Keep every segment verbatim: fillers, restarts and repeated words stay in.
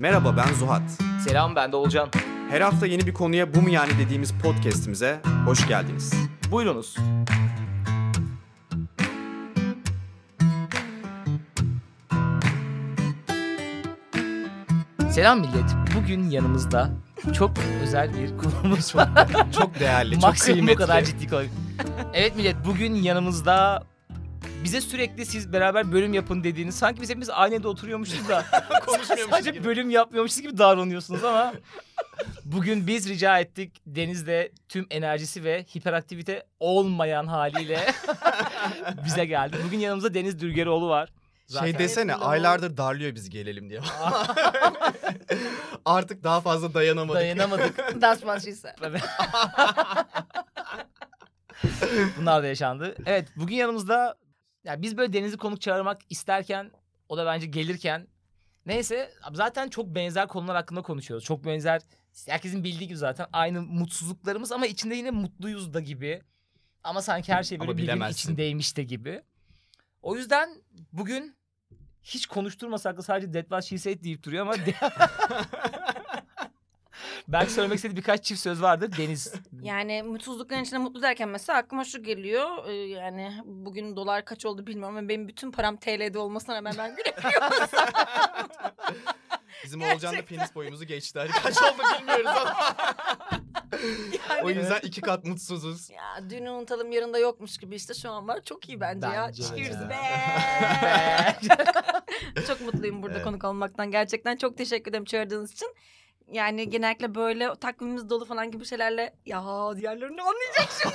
Merhaba, ben Zuhat. Selam, ben de Olcan. Her hafta yeni bir konuya Bumuyani dediğimiz podcast'imize hoş geldiniz. Buyurunuz. Selam millet. Bugün yanımızda çok özel bir konuğumuz var. Çok değerli, çok kıymetli. Maksimum kadar ciddi koy. Evet millet, bugün yanımızda bize sürekli siz beraber bölüm yapın dediğiniz, sanki biz hepimiz aynı evde oturuyormuşuz da sadece gibi. Bölüm yapmıyormuşuz gibi davranıyorsunuz ama bugün biz rica ettik, Deniz de tüm enerjisi ve hiperaktivite olmayan haliyle bize geldi. Bugün yanımızda Deniz Dülgeroğlu var. Zaten şey desene, aylardır darlıyor biz gelelim diye. Artık daha fazla dayanamadık. Dayanamadık. That's what she said. Bunlar da yaşandı. Evet, bugün yanımızda, yani biz böyle Deniz'i konuk çağırmak isterken, o da bence gelirken, neyse zaten çok benzer konular hakkında konuşuyoruz. Çok benzer, herkesin bildiği gibi zaten aynı mutsuzluklarımız ama içinde yine mutluyuz da gibi. Ama sanki her şey böyle birbirinin içindeymiş de gibi. O yüzden bugün hiç konuşturmasak da sadece That Was She Said deyip duruyor ama belki söylemek istediği birkaç çift söz vardır Deniz. Yani mutsuzlukların içinde mutlu derken mesela aklıma şu geliyor. Ee, yani bugün dolar kaç oldu bilmiyorum ama benim bütün param T L'de olmasına rağmen ben gülemiyorum. Bizim Oğulcan da penis boyumuzu geçti. Hani kaç oldu bilmiyoruz ama. Yani, o yüzden iki kat mutsuzuz. Ya dünü unutalım, yarın da yokmuş gibi işte şu an var. Çok iyi bence, bence ya. Cheers be. Çok mutluyum burada, evet, konuk olmaktan. Gerçekten çok teşekkür ederim çağırdığınız için. Yani genellikle böyle takvimimiz dolu falan gibi şeylerle ya diğerlerini anlayacak şimdi.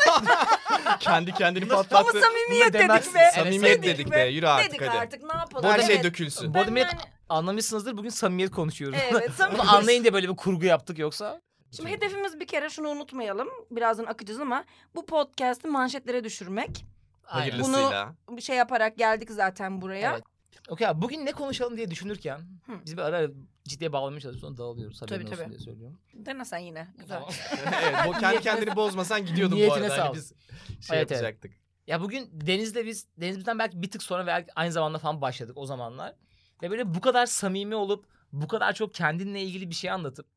Kendi kendini patlattı. Ama samimiyet dedik be. Samimiyet dedik be. Yürü artık dedik hadi. Artık ne yapalım? Her şey dökülsün. Ben, ben... Anlamışsınızdır, bugün samimiyet konuşuyoruz. Evet, samimiyet. Bunu anlayın diye böyle bir kurgu yaptık yoksa. Şimdi hedefimiz, bir kere şunu unutmayalım. Birazdan akacağız ama bu podcast'ı manşetlere düşürmek. Hayırlısıyla. Bunu şey yaparak geldik zaten buraya. Evet. Okey abi, bugün ne konuşalım diye düşünürken Hı. biz bir ara ara ciddiye bağlamaya çalışıyoruz, sonra dağılıyoruz. Tabii tabii. Diye söylüyorum. Denesen yine. Güzel. Evet, bu kendi kendini bozmasan gidiyordun bu arada. Hani biz şey evet, yapacaktık. Evet. Ya bugün Deniz'le biz, Deniz bizden belki bir tık sonra ve aynı zamanda falan başladık o zamanlar. Ve böyle bu kadar samimi olup, bu kadar çok kendinle ilgili bir şey anlatıp,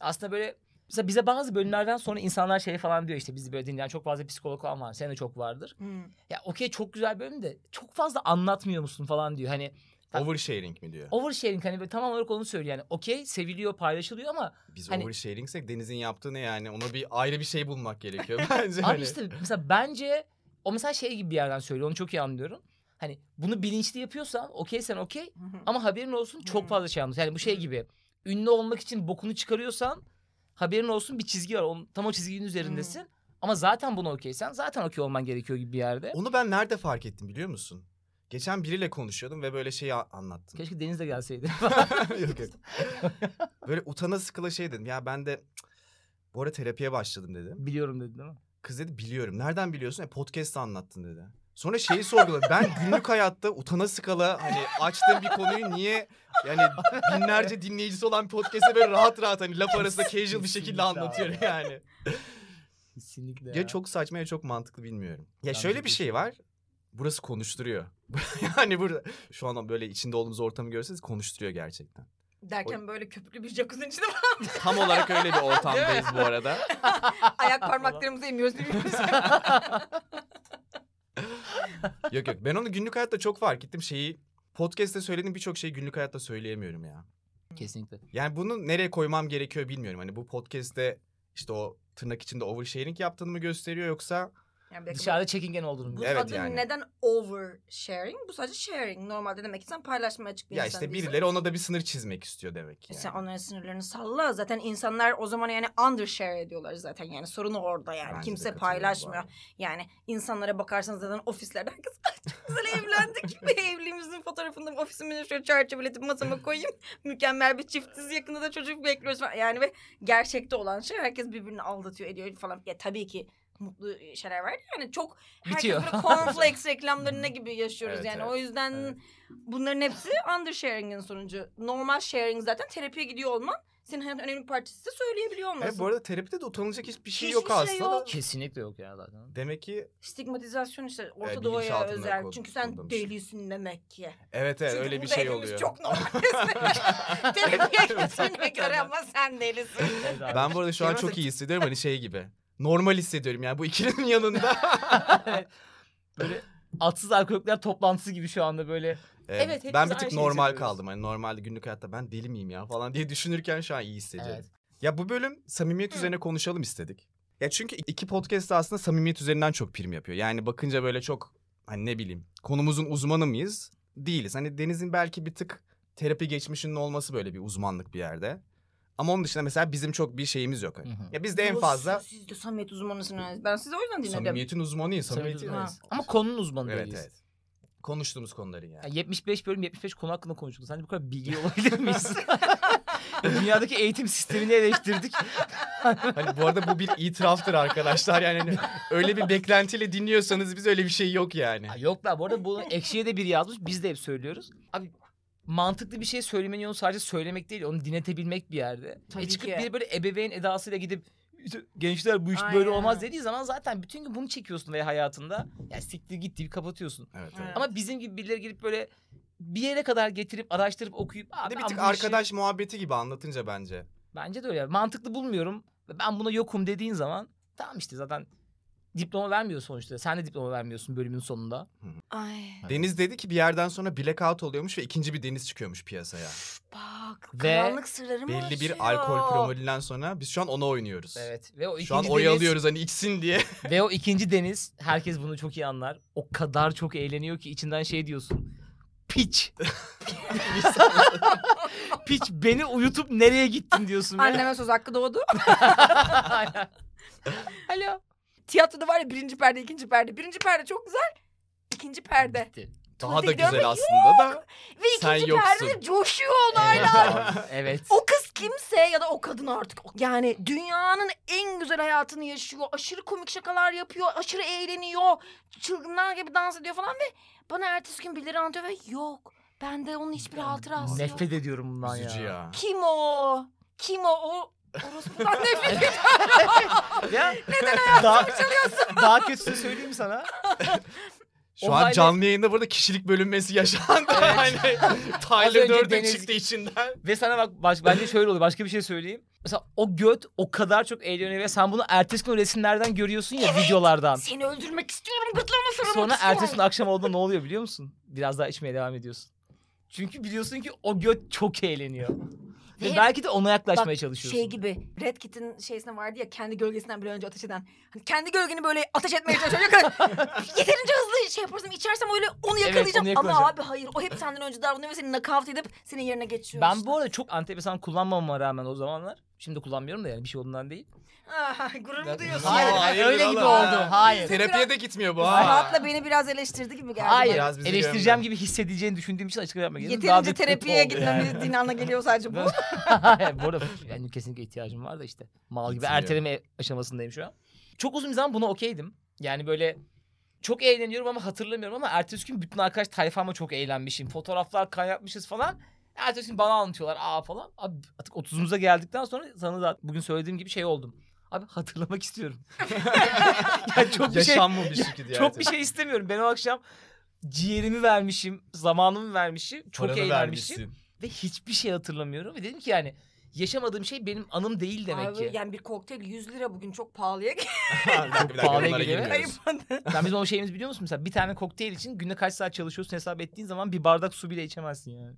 aslında böyle mesela bize bazı bölümlerden sonra insanlar şey falan diyor, işte bizi böyle dinleyen çok fazla psikolog falan var. Senin de çok vardır. Hmm. Ya okey, çok güzel bölüm de çok fazla anlatmıyor musun falan diyor. Hani oversharing mi diyor? Oversharing, hani tam olarak onu söylüyor. Yani okey, seviliyor, paylaşılıyor ama biz hani oversharingsek Deniz'in yaptığı ne yani? Ona bir ayrı bir şey bulmak gerekiyor bence. Abi işte mesela bence o mesela şey gibi bir yerden söylüyor. Onu çok iyi anlıyorum. Hani bunu bilinçli yapıyorsan okey, sen okey ama haberin olsun çok fazla şey anlatıyor. Yani bu şey gibi, ünlü olmak için bokunu çıkarıyorsan haberin olsun bir çizgi var. Onun, tam o çizginin üzerindesin. Hmm. Ama zaten buna okeysen zaten okey olman gerekiyor gibi bir yerde. Onu ben nerede fark ettim biliyor musun? Geçen biriyle konuşuyordum ve böyle şeyi anlattım. Keşke Deniz de gelseydi. Yok yok. Böyle utana sıkıla şey dedim. Ya ben de bu ara terapiye başladım dedim. Biliyorum dedi değil mi? Kız dedi biliyorum. Nereden biliyorsun? E, podcast'ta anlattın dedi. Sonra şeyi sorguladım. Ben günlük hayatta utana sıkala hani açtığım bir konuyu niye yani binlerce dinleyicisi olan bir podcast'e böyle rahat rahat hani laf arasında casual bir şekilde anlatıyorum yani. Kesinlikle. Ya, ya çok saçma ya çok mantıklı, bilmiyorum. Ya ben şöyle bir şey var. Burası konuşturuyor. Yani burada şu an böyle içinde olduğumuz ortamı görseniz konuşturuyor gerçekten. Derken o... böyle köpüklü bir jacuzzi'nin içinde falan. Tam olarak öyle bir ortamdayız bu arada. Ayak parmaklarımızı emiyoruz birbirimize. Yok yok, ben onu günlük hayatta çok fark ettim. Şeyi podcast'te söylediğim birçok şeyi günlük hayatta söyleyemiyorum ya. Kesinlikle. Yani bunu nereye koymam gerekiyor bilmiyorum. Hani bu podcast'te işte o tırnak içinde oversharing yaptığını mı gösteriyor yoksa yani dışarıda çekingen olduğunu mu? Evet yani. Neden oversharing? Bu sadece sharing. Normalde demek ki sen paylaşmaya açık bir ya insan. Ya işte birileri değilsin, ona da bir sınır çizmek istiyor demek yani. Sen onların sınırlarını salla. Zaten insanlar o zaman yani undershare ediyorlar zaten. Yani sorun orada yani. Bence kimse paylaşmıyor. Yani insanlara bakarsanız zaten ofislerde herkes çok güzel evlendik. Evliliğimizin fotoğrafını ofisimizin şöyle çerçeveletip masama koyayım. Mükemmel bir çiftiz. Yakında da çocuk bekliyoruz falan. Yani ve gerçekte olan şey herkes birbirini aldatıyor ediyor falan. Ya tabii ki mutlu şeyler var. Yani çok herkes böyle cornflakes reklamlarına gibi yaşıyoruz evet, yani. Evet, o yüzden evet, bunların hepsi undersharing'in sonucu. Normal sharing zaten terapiye gidiyor olman senin hayatın önemli bir parçası söyleyebiliyor olmasın. Evet, bu arada terapide de utanılacak hiçbir şey hiçbir yok şey aslında. Yok. Kesinlikle yok ya zaten. Demek ki stigmatizasyon işte Orta yani Doğu'ya özel. Çünkü sen delisin demek ki. Evet evet, çünkü öyle bir şey oluyor. Çünkü çok normal. Terapiye gittiğine göre ama sen delisin. Evet, ben bu arada şu an çok iyi hissediyorum, hani şey gibi. Normal hissediyorum yani bu ikilinin yanında. Böyle atsız alkolikler toplantısı gibi şu anda böyle. Evet, evet, ben bir tık normal kaldım. Hani normalde günlük hayatta ben deli miyim ya falan diye düşünürken şu an iyi hissediyorum. Evet. Ya bu bölüm samimiyet Hı. üzerine konuşalım istedik. Ya çünkü iki podcast aslında samimiyet üzerinden çok prim yapıyor. Yani bakınca böyle çok hani ne bileyim konumuzun uzmanı mıyız? Değiliz. Hani Deniz'in belki bir tık terapi geçmişinin olması böyle bir uzmanlık bir yerde. Ama onun dışında mesela bizim çok bir şeyimiz yok. Hı hı. Ya biz de en fazla... Siz de samimiyet uzmanısınız. Ben sizi o yüzden dinledim. Samimiyetin uzmanıyız. Samimiyet uzmanıyız. Ama konunun uzmanı değiliz. Evet, evet. Konuştuğumuz konuları yani. yani. yetmiş beş bölüm yetmiş beş konu hakkında konuştuk. Sence bu kadar bilgi olabilir miyiz? Dünyadaki eğitim sistemini eleştirdik. Hani bu arada bu bir itiraftır arkadaşlar. Yani hani öyle bir beklentiyle dinliyorsanız biz öyle bir şey yok yani. Ha, yok da bu arada bunu ekşiye de biri yazmış. Biz de hep söylüyoruz. Abi... Mantıklı bir şey söylemenin yolu sadece söylemek değil, onu dinletebilmek bir yerde. Tabii e çıkıp ki. Bir böyle ebeveyn edasıyla gidip gençler bu iş Aynen. böyle olmaz dediği zaman zaten bütün gün bunu çekiyorsun veya hayatında. Yani siktir git deyip kapatıyorsun. Evet, evet. Ama bizim gibi birileri gelip böyle bir yere kadar getirip araştırıp okuyup. Bir de bir tık arkadaş işi... muhabbeti gibi anlatınca bence. Bence de öyle. Mantıklı bulmuyorum. Ben buna yokum dediğin zaman tamam işte zaten. Diploma vermiyor sonuçta. Sen de diploma vermiyorsun bölümün sonunda. Ay. Deniz dedi ki bir yerden sonra blackout oluyormuş ve ikinci bir Deniz çıkıyormuş piyasaya. Bak, karanlık sırları mı belli bir alkol promolinden sonra biz şu an ona oynuyoruz. Evet. Ve o şu an oyalıyoruz hani içsin diye. Ve o ikinci Deniz, herkes bunu çok iyi anlar. O kadar çok eğleniyor ki içinden şey diyorsun. Piç. Piç beni uyutup nereye gittin diyorsun. Anneme söz hakkı doğdu. Alo. Tiyatroda var ya birinci perde, ikinci perde. Birinci perde çok güzel. İkinci perde. Bitti. Daha da güzel ama, aslında da. Ve ikinci perde coşuyor onaylar. Evet. Evet. O kız kimse ya da o kadın artık. Yani dünyanın en güzel hayatını yaşıyor. Aşırı komik şakalar yapıyor. Aşırı eğleniyor. Çılgınlar gibi dans ediyor falan ve bana ertesi gün birileri anlatıyor ve yok. Bende onun hiçbir hatırası yok. Nefret ediyorum bundan ya. ya. Kim o? Kim o? O... Orospudan nefret ediyorum. Ya, neden hayatımı çalıyorsun? Daha kötüsünü söyleyeyim sana. Şu o an canlı yayında burada kişilik bölünmesi yaşandı. Evet. Yani Tyler Durden çıktı içinden. Ve sana bak baş, bence şöyle oluyor. Başka bir şey söyleyeyim. Mesela o göt o kadar çok eğleniyor ve sen bunu ertesi gün resimlerden görüyorsun ya evet, videolardan. Seni öldürmek istiyorum. Gırtlağına sarılmak istiyorum. Sonra ertesi gün akşam olduğunda ne oluyor biliyor musun? Biraz daha içmeye devam ediyorsun. Çünkü biliyorsun ki o göt çok eğleniyor. Ve belki de ona yaklaşmaya bak, çalışıyorsun. Şey gibi Red Kit'in şeysine vardı ya kendi gölgesinden bile önce ateş eden. Hani kendi gölgeni böyle ateş etmeye çalışıyor. Yeterince hızlı şey yaparsam içersem öyle onu yakalayacağım. Evet, onu ama abi hayır o hep senden önce davranıyor ve seni nakavt edip senin yerine geçiyor. Ben işte. Bu arada çok antidepresan kullanmama rağmen o zamanlar. Şimdi kullanmıyorum da yani bir şey olduğundan değil. Ah, gurur mu duyuyorsun? Hayır, hayır öyle gibi oldu. Hayır. Terapiye biraz, de gitmiyor bu. Rahatla beni biraz eleştirdi gibi geldi. Hayır. Biraz eleştireceğim gibi hissedeceğini düşündüğüm için açıklamaya yapmak istedim. Yeterince terapiye gitmemiz yani. Dinanla geliyor sadece bu. Hayır, bu arada yani kesinlikle ihtiyacım var da işte. Mal gibi erteleme aşamasındayım şu an. Çok uzun bir zaman buna okeydim. Yani böyle çok eğleniyorum ama hatırlamıyorum ama ertesi gün bütün arkadaş tayfama çok eğlenmişim. Fotoğraflar kaynatmışız falan. Ertesi gün bana anlatıyorlar aa falan. Abi artık otuzumuza geldikten sonra sana da bugün söylediğim gibi şey oldum. Abi hatırlamak istiyorum. Yani çok bir şey, ya, çok bir şey istemiyorum. Ben o akşam ciğerimi vermişim, zamanımı vermişim, çok paranı eğlenmişim. Vermişsin. Ve hiçbir şey hatırlamıyorum. Ve dedim ki yani yaşamadığım şey benim anım değil demek abi, ki. Yani bir kokteyl yüz lira bugün çok pahalıya geliyor. Pahalıya geliyor. Sen bizim o şeyimiz biliyor musun? Mesela bir tane kokteyl için günde kaç saat çalışıyorsun hesap ettiğin zaman bir bardak su bile içemezsin yani.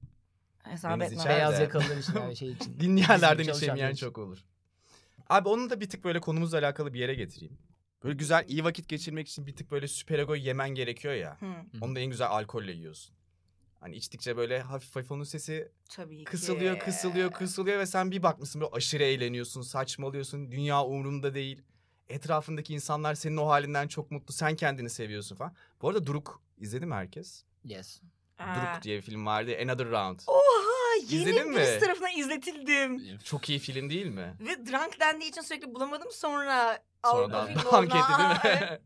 Hesap etme. Beyaz yakalılar için her şey için. Dinleyenlerden içemeyen çok olur. Abi onu da bir tık böyle konumuzla alakalı bir yere getireyim. Böyle güzel iyi vakit geçirmek için bir tık böyle süperego yemen gerekiyor ya. Hmm. Onu da en güzel alkolle yiyorsun. Hani içtikçe böyle hafif hafif onun sesi tabii kısılıyor, ki. kısılıyor, kısılıyor ve sen bir bakmışsın böyle aşırı eğleniyorsun, saçmalıyorsun. Dünya umurunda değil. Etrafındaki insanlar senin o halinden çok mutlu. Sen kendini seviyorsun falan. Bu arada Duruk izledi mi herkes? Yes. Duruk diye bir film vardı. Another Round. Oha! Yeni bir tarafından izletildim. Çok iyi film değil mi? Ve drunk dendiği için sürekli bulamadım sonra. Sonradan drunk etti değil mi?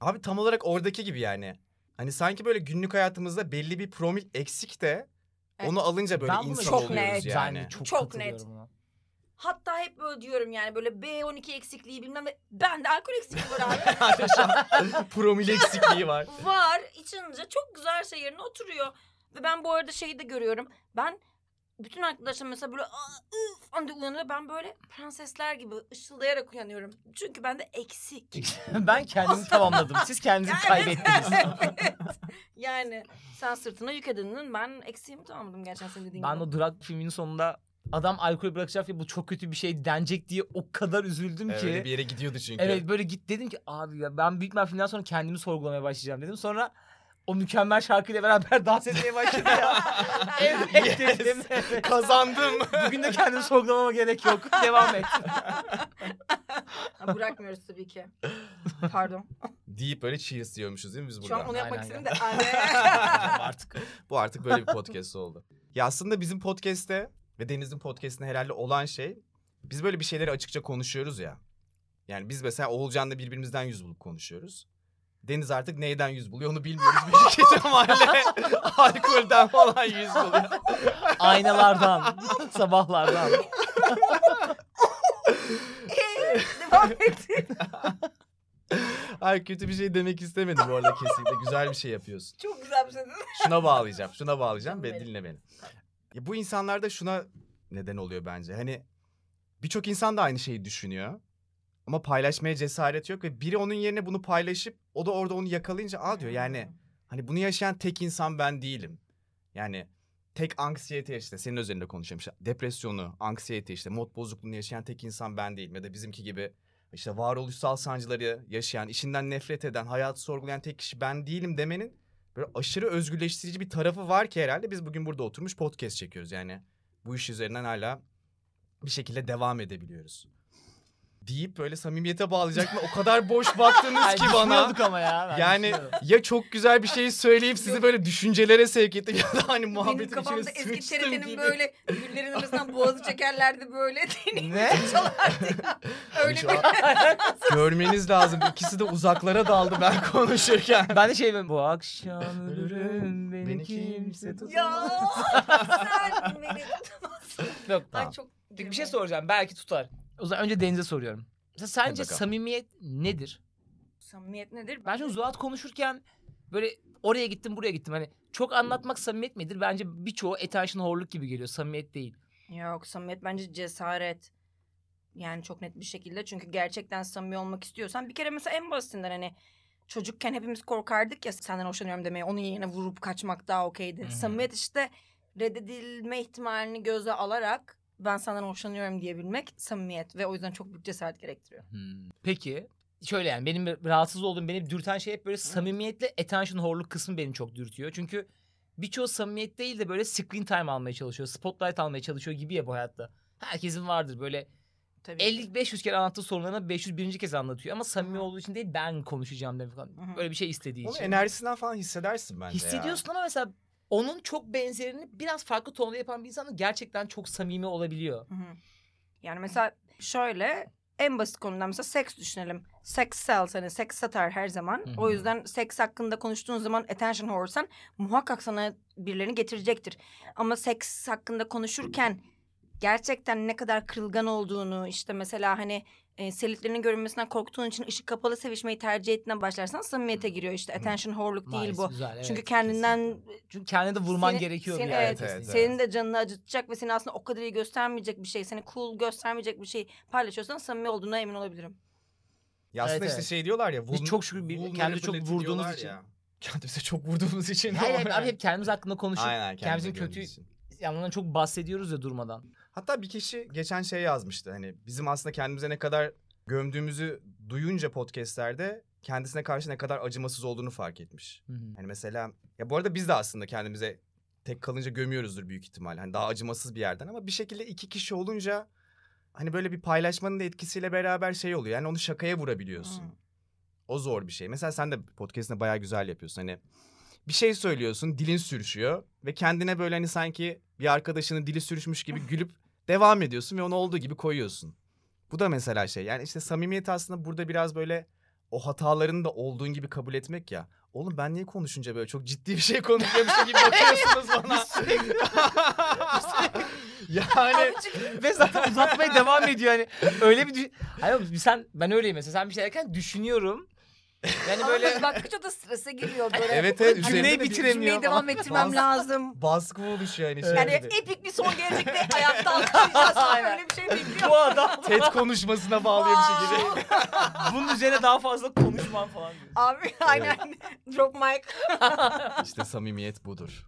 Abi tam olarak oradaki gibi yani. Hani sanki böyle günlük hayatımızda belli bir promil eksik de evet. Onu alınca böyle ben insan oluyoruz net. Yani. Çok, çok net. Ona. Hatta hep böyle diyorum yani böyle B on iki eksikliği bilmem ne. Ben de alkol eksikliği var abi. Promil eksikliği var. Var. İçince çok güzel her şey yerine oturuyor. Ve ben bu arada şeyi de görüyorum. Ben bütün arkadaşlarım mesela böyle ıf falan diye uyanıyor. Ben böyle prensesler gibi ışıldayarak uyanıyorum. Çünkü ben de eksik. Ben kendimi tamamladım. Siz kendinizi yani, kaybettiniz. Evet. Yani sen sırtına yük edindin. Ben eksiğimi tamamladım gerçekten senin dediğin ben gibi. Ben o Drak filminin sonunda... Adam alkol bırakacak ya bu çok kötü bir şey denecek diye o kadar üzüldüm evet, ki. Öyle bir yere gidiyordu çünkü. Evet böyle git dedim ki abi ya ben büyük bir filmden sonra kendimi sorgulamaya başlayacağım dedim. Sonra o mükemmel şarkıyla beraber dans etmeye başladı ya. Evet yes, dedim. Evet. Kazandım. Bugün de kendimi sorgulamama gerek yok. Devam et. Bırakmıyoruz tabii ki. Pardon. Deyip böyle cheers diyormuşuz değil mi biz burada? Şu an onu yapmak istedim de. Artık bu artık böyle bir podcast oldu. Ya aslında bizim podcast'te ve Deniz'in podcast'inde herhalde olan şey biz böyle bir şeyleri açıkça konuşuyoruz ya. Yani biz mesela Oğulcan'la birbirimizden yüz bulup konuşuyoruz. Deniz artık neyden yüz buluyor onu bilmiyoruz. Bir ihtimalle alkolden falan yüz buluyor. Aynalardan, sabahlardan. Devam edin. Hayır kötü bir şey demek istemedim bu arada kesinlikle. Güzel bir şey yapıyorsun. Çok güzel bir şey. Şuna bağlayacağım, şuna bağlayacağım. Be, dinle beni. Ya bu insanlarda şuna neden oluyor bence. Hani birçok insan da aynı şeyi düşünüyor. Ama paylaşmaya cesaret yok. Ve biri onun yerine bunu paylaşıp o da orada onu yakalayınca aa diyor yani. Hani bunu yaşayan tek insan ben değilim. Yani tek anksiyete işte senin özelinde konuşuyorum. İşte depresyonu, anksiyete işte mod bozukluğunu yaşayan tek insan ben değilim. Ya da bizimki gibi işte varoluşsal sancıları yaşayan, işinden nefret eden, hayatı sorgulayan tek kişi ben değilim demenin böyle aşırı özgürleştirici bir tarafı var ki herhalde biz bugün burada oturmuş podcast çekiyoruz. Yani bu iş üzerinden hala bir şekilde devam edebiliyoruz. Deyip böyle samimiyete bağlayacak mı? O kadar boş baktınız ki bana. Ama ya, yani ya çok güzel bir şey söyleyip sizi böyle düşüncelere sevk etti ya da hani muhabbetin içine sıçtım gibi. Benim kafamda eski Ceren'in böyle güllerin arasından boğazı çekerlerdi böyle. Ne? Öyle bir... Görmeniz lazım. İkisi de uzaklara daldı ben konuşurken. Ben de şey ben bu akşam ölürüm beni kimse tutamaz. Ya sen beni tutamazsın. Yok tamam. Ay, çok bir şey soracağım belki tutar. O zaman önce Deniz'e soruyorum. Mesela sence samimiyet nedir? Samimiyet nedir? Ben şimdi Zuhat konuşurken böyle oraya gittim buraya gittim. Hani çok anlatmak samimiyet midir? Bence birçoğu attention horluk gibi geliyor. Samimiyet değil. Yok samimiyet bence cesaret. Yani çok net bir şekilde. Çünkü gerçekten samimi olmak istiyorsan. Bir kere mesela en basitinden hani çocukken hepimiz korkardık ya senden hoşlanıyorum demeye. Onun yerine vurup kaçmak daha okeydi. Hmm. Samimiyet işte reddedilme ihtimalini göze alarak... ben senden hoşlanıyorum diyebilmek samimiyet ve o yüzden çok büyük cesaret gerektiriyor. Hmm. Peki şöyle yani benim rahatsız olduğum, beni dürten şey hep böyle samimiyetle attention horluk kısmı beni çok dürtüyor. Çünkü birçoğu samimiyet değil de böyle screen time almaya çalışıyor, spotlight almaya çalışıyor gibi ya bu hayatta. Herkesin vardır böyle elli beş yüz kere anlattığı sorunlarını beş yüz birinci kez anlatıyor ama samimi olduğu için değil ben konuşacağım demek. Böyle bir şey istediği onun için. Onun enerjisinden falan hissedersin bence. Hissediyorsun ya. Ama mesela... onun çok benzerini biraz farklı tonda yapan bir insan gerçekten çok samimi olabiliyor. Hı hı. Yani mesela şöyle en basit konudan mesela seks düşünelim. Seks sells hani seks satar her zaman. Hı hı. O yüzden seks hakkında konuştuğun zaman attention whore'san muhakkak sana birilerini getirecektir. Ama seks hakkında konuşurken gerçekten ne kadar kırılgan olduğunu işte mesela hani e, selitlerinin görünmesinden korktuğun için ışık kapalı sevişmeyi tercih ettiğinden başlarsan samimiyete giriyor işte attention whore'luk değil bu. Güzel, evet, çünkü kendinden kesin. Çünkü kendine de vurman seni, gerekiyor seni, yani. Evet, evet, senin de canını acıtacak ve seni aslında o kadar iyi göstermeyecek bir şey, seni cool göstermeyecek bir şey paylaşıyorsan samimi olduğuna emin olabilirim. Ya aslında evet, işte evet. Şey diyorlar ya. Vul, biz çok şükür bir, kendi çok vurduğumuz için. Ya. Kendimize çok vurduğumuz için. Hayır yani, abi hep kendimiz hakkında konuşup aynen, kendimizin kötü yanlarından çok bahsediyoruz ya durmadan. Hatta bir kişi geçen şey yazmıştı hani bizim aslında kendimize ne kadar gömdüğümüzü duyunca podcastlerde kendisine karşı ne kadar acımasız olduğunu fark etmiş. Hı hı. Hani mesela ya bu arada biz de aslında kendimize tek kalınca gömüyoruzdur büyük ihtimal. Hani daha acımasız bir yerden ama bir şekilde iki kişi olunca hani böyle bir paylaşmanın da etkisiyle beraber şey oluyor. Yani onu şakaya vurabiliyorsun. Hı. O zor bir şey. Mesela sen de podcast'ını bayağı güzel yapıyorsun hani. Bir şey söylüyorsun, dilin sürüşüyor ve kendine böyle hani sanki bir arkadaşının dili sürüşmüş gibi gülüp devam ediyorsun ve onu olduğu gibi koyuyorsun. Bu da mesela şey yani işte samimiyet aslında burada biraz böyle o hatalarını da olduğun gibi kabul etmek ya. Oğlum ben niye konuşunca böyle çok ciddi bir şey konuşuyormuş gibi bakıyorsunuz bana. Yani ve zaten uzatmaya devam ediyor yani. Öyle bir düşün... Hayır, sen, ben öyleyim mesela. Sen bir şey derken düşünüyorum. Yani böyle baktıkça da strese giriyor böyle. Evet evet. Cümleyi bitiremiyor. Cümleyi devam ettirmem Bas, lazım. Baskı oluşuyor yani. Evet. Yani epik bir son gelecek ve ayakta alkışlayacağız falan öyle bir şey bekliyor. Bu adam TED konuşmasına bağlıyormuş gibi. Bunun üzerine daha fazla konuşmam falan diyor. Abi aynen. Evet. Drop mic. İşte samimiyet budur.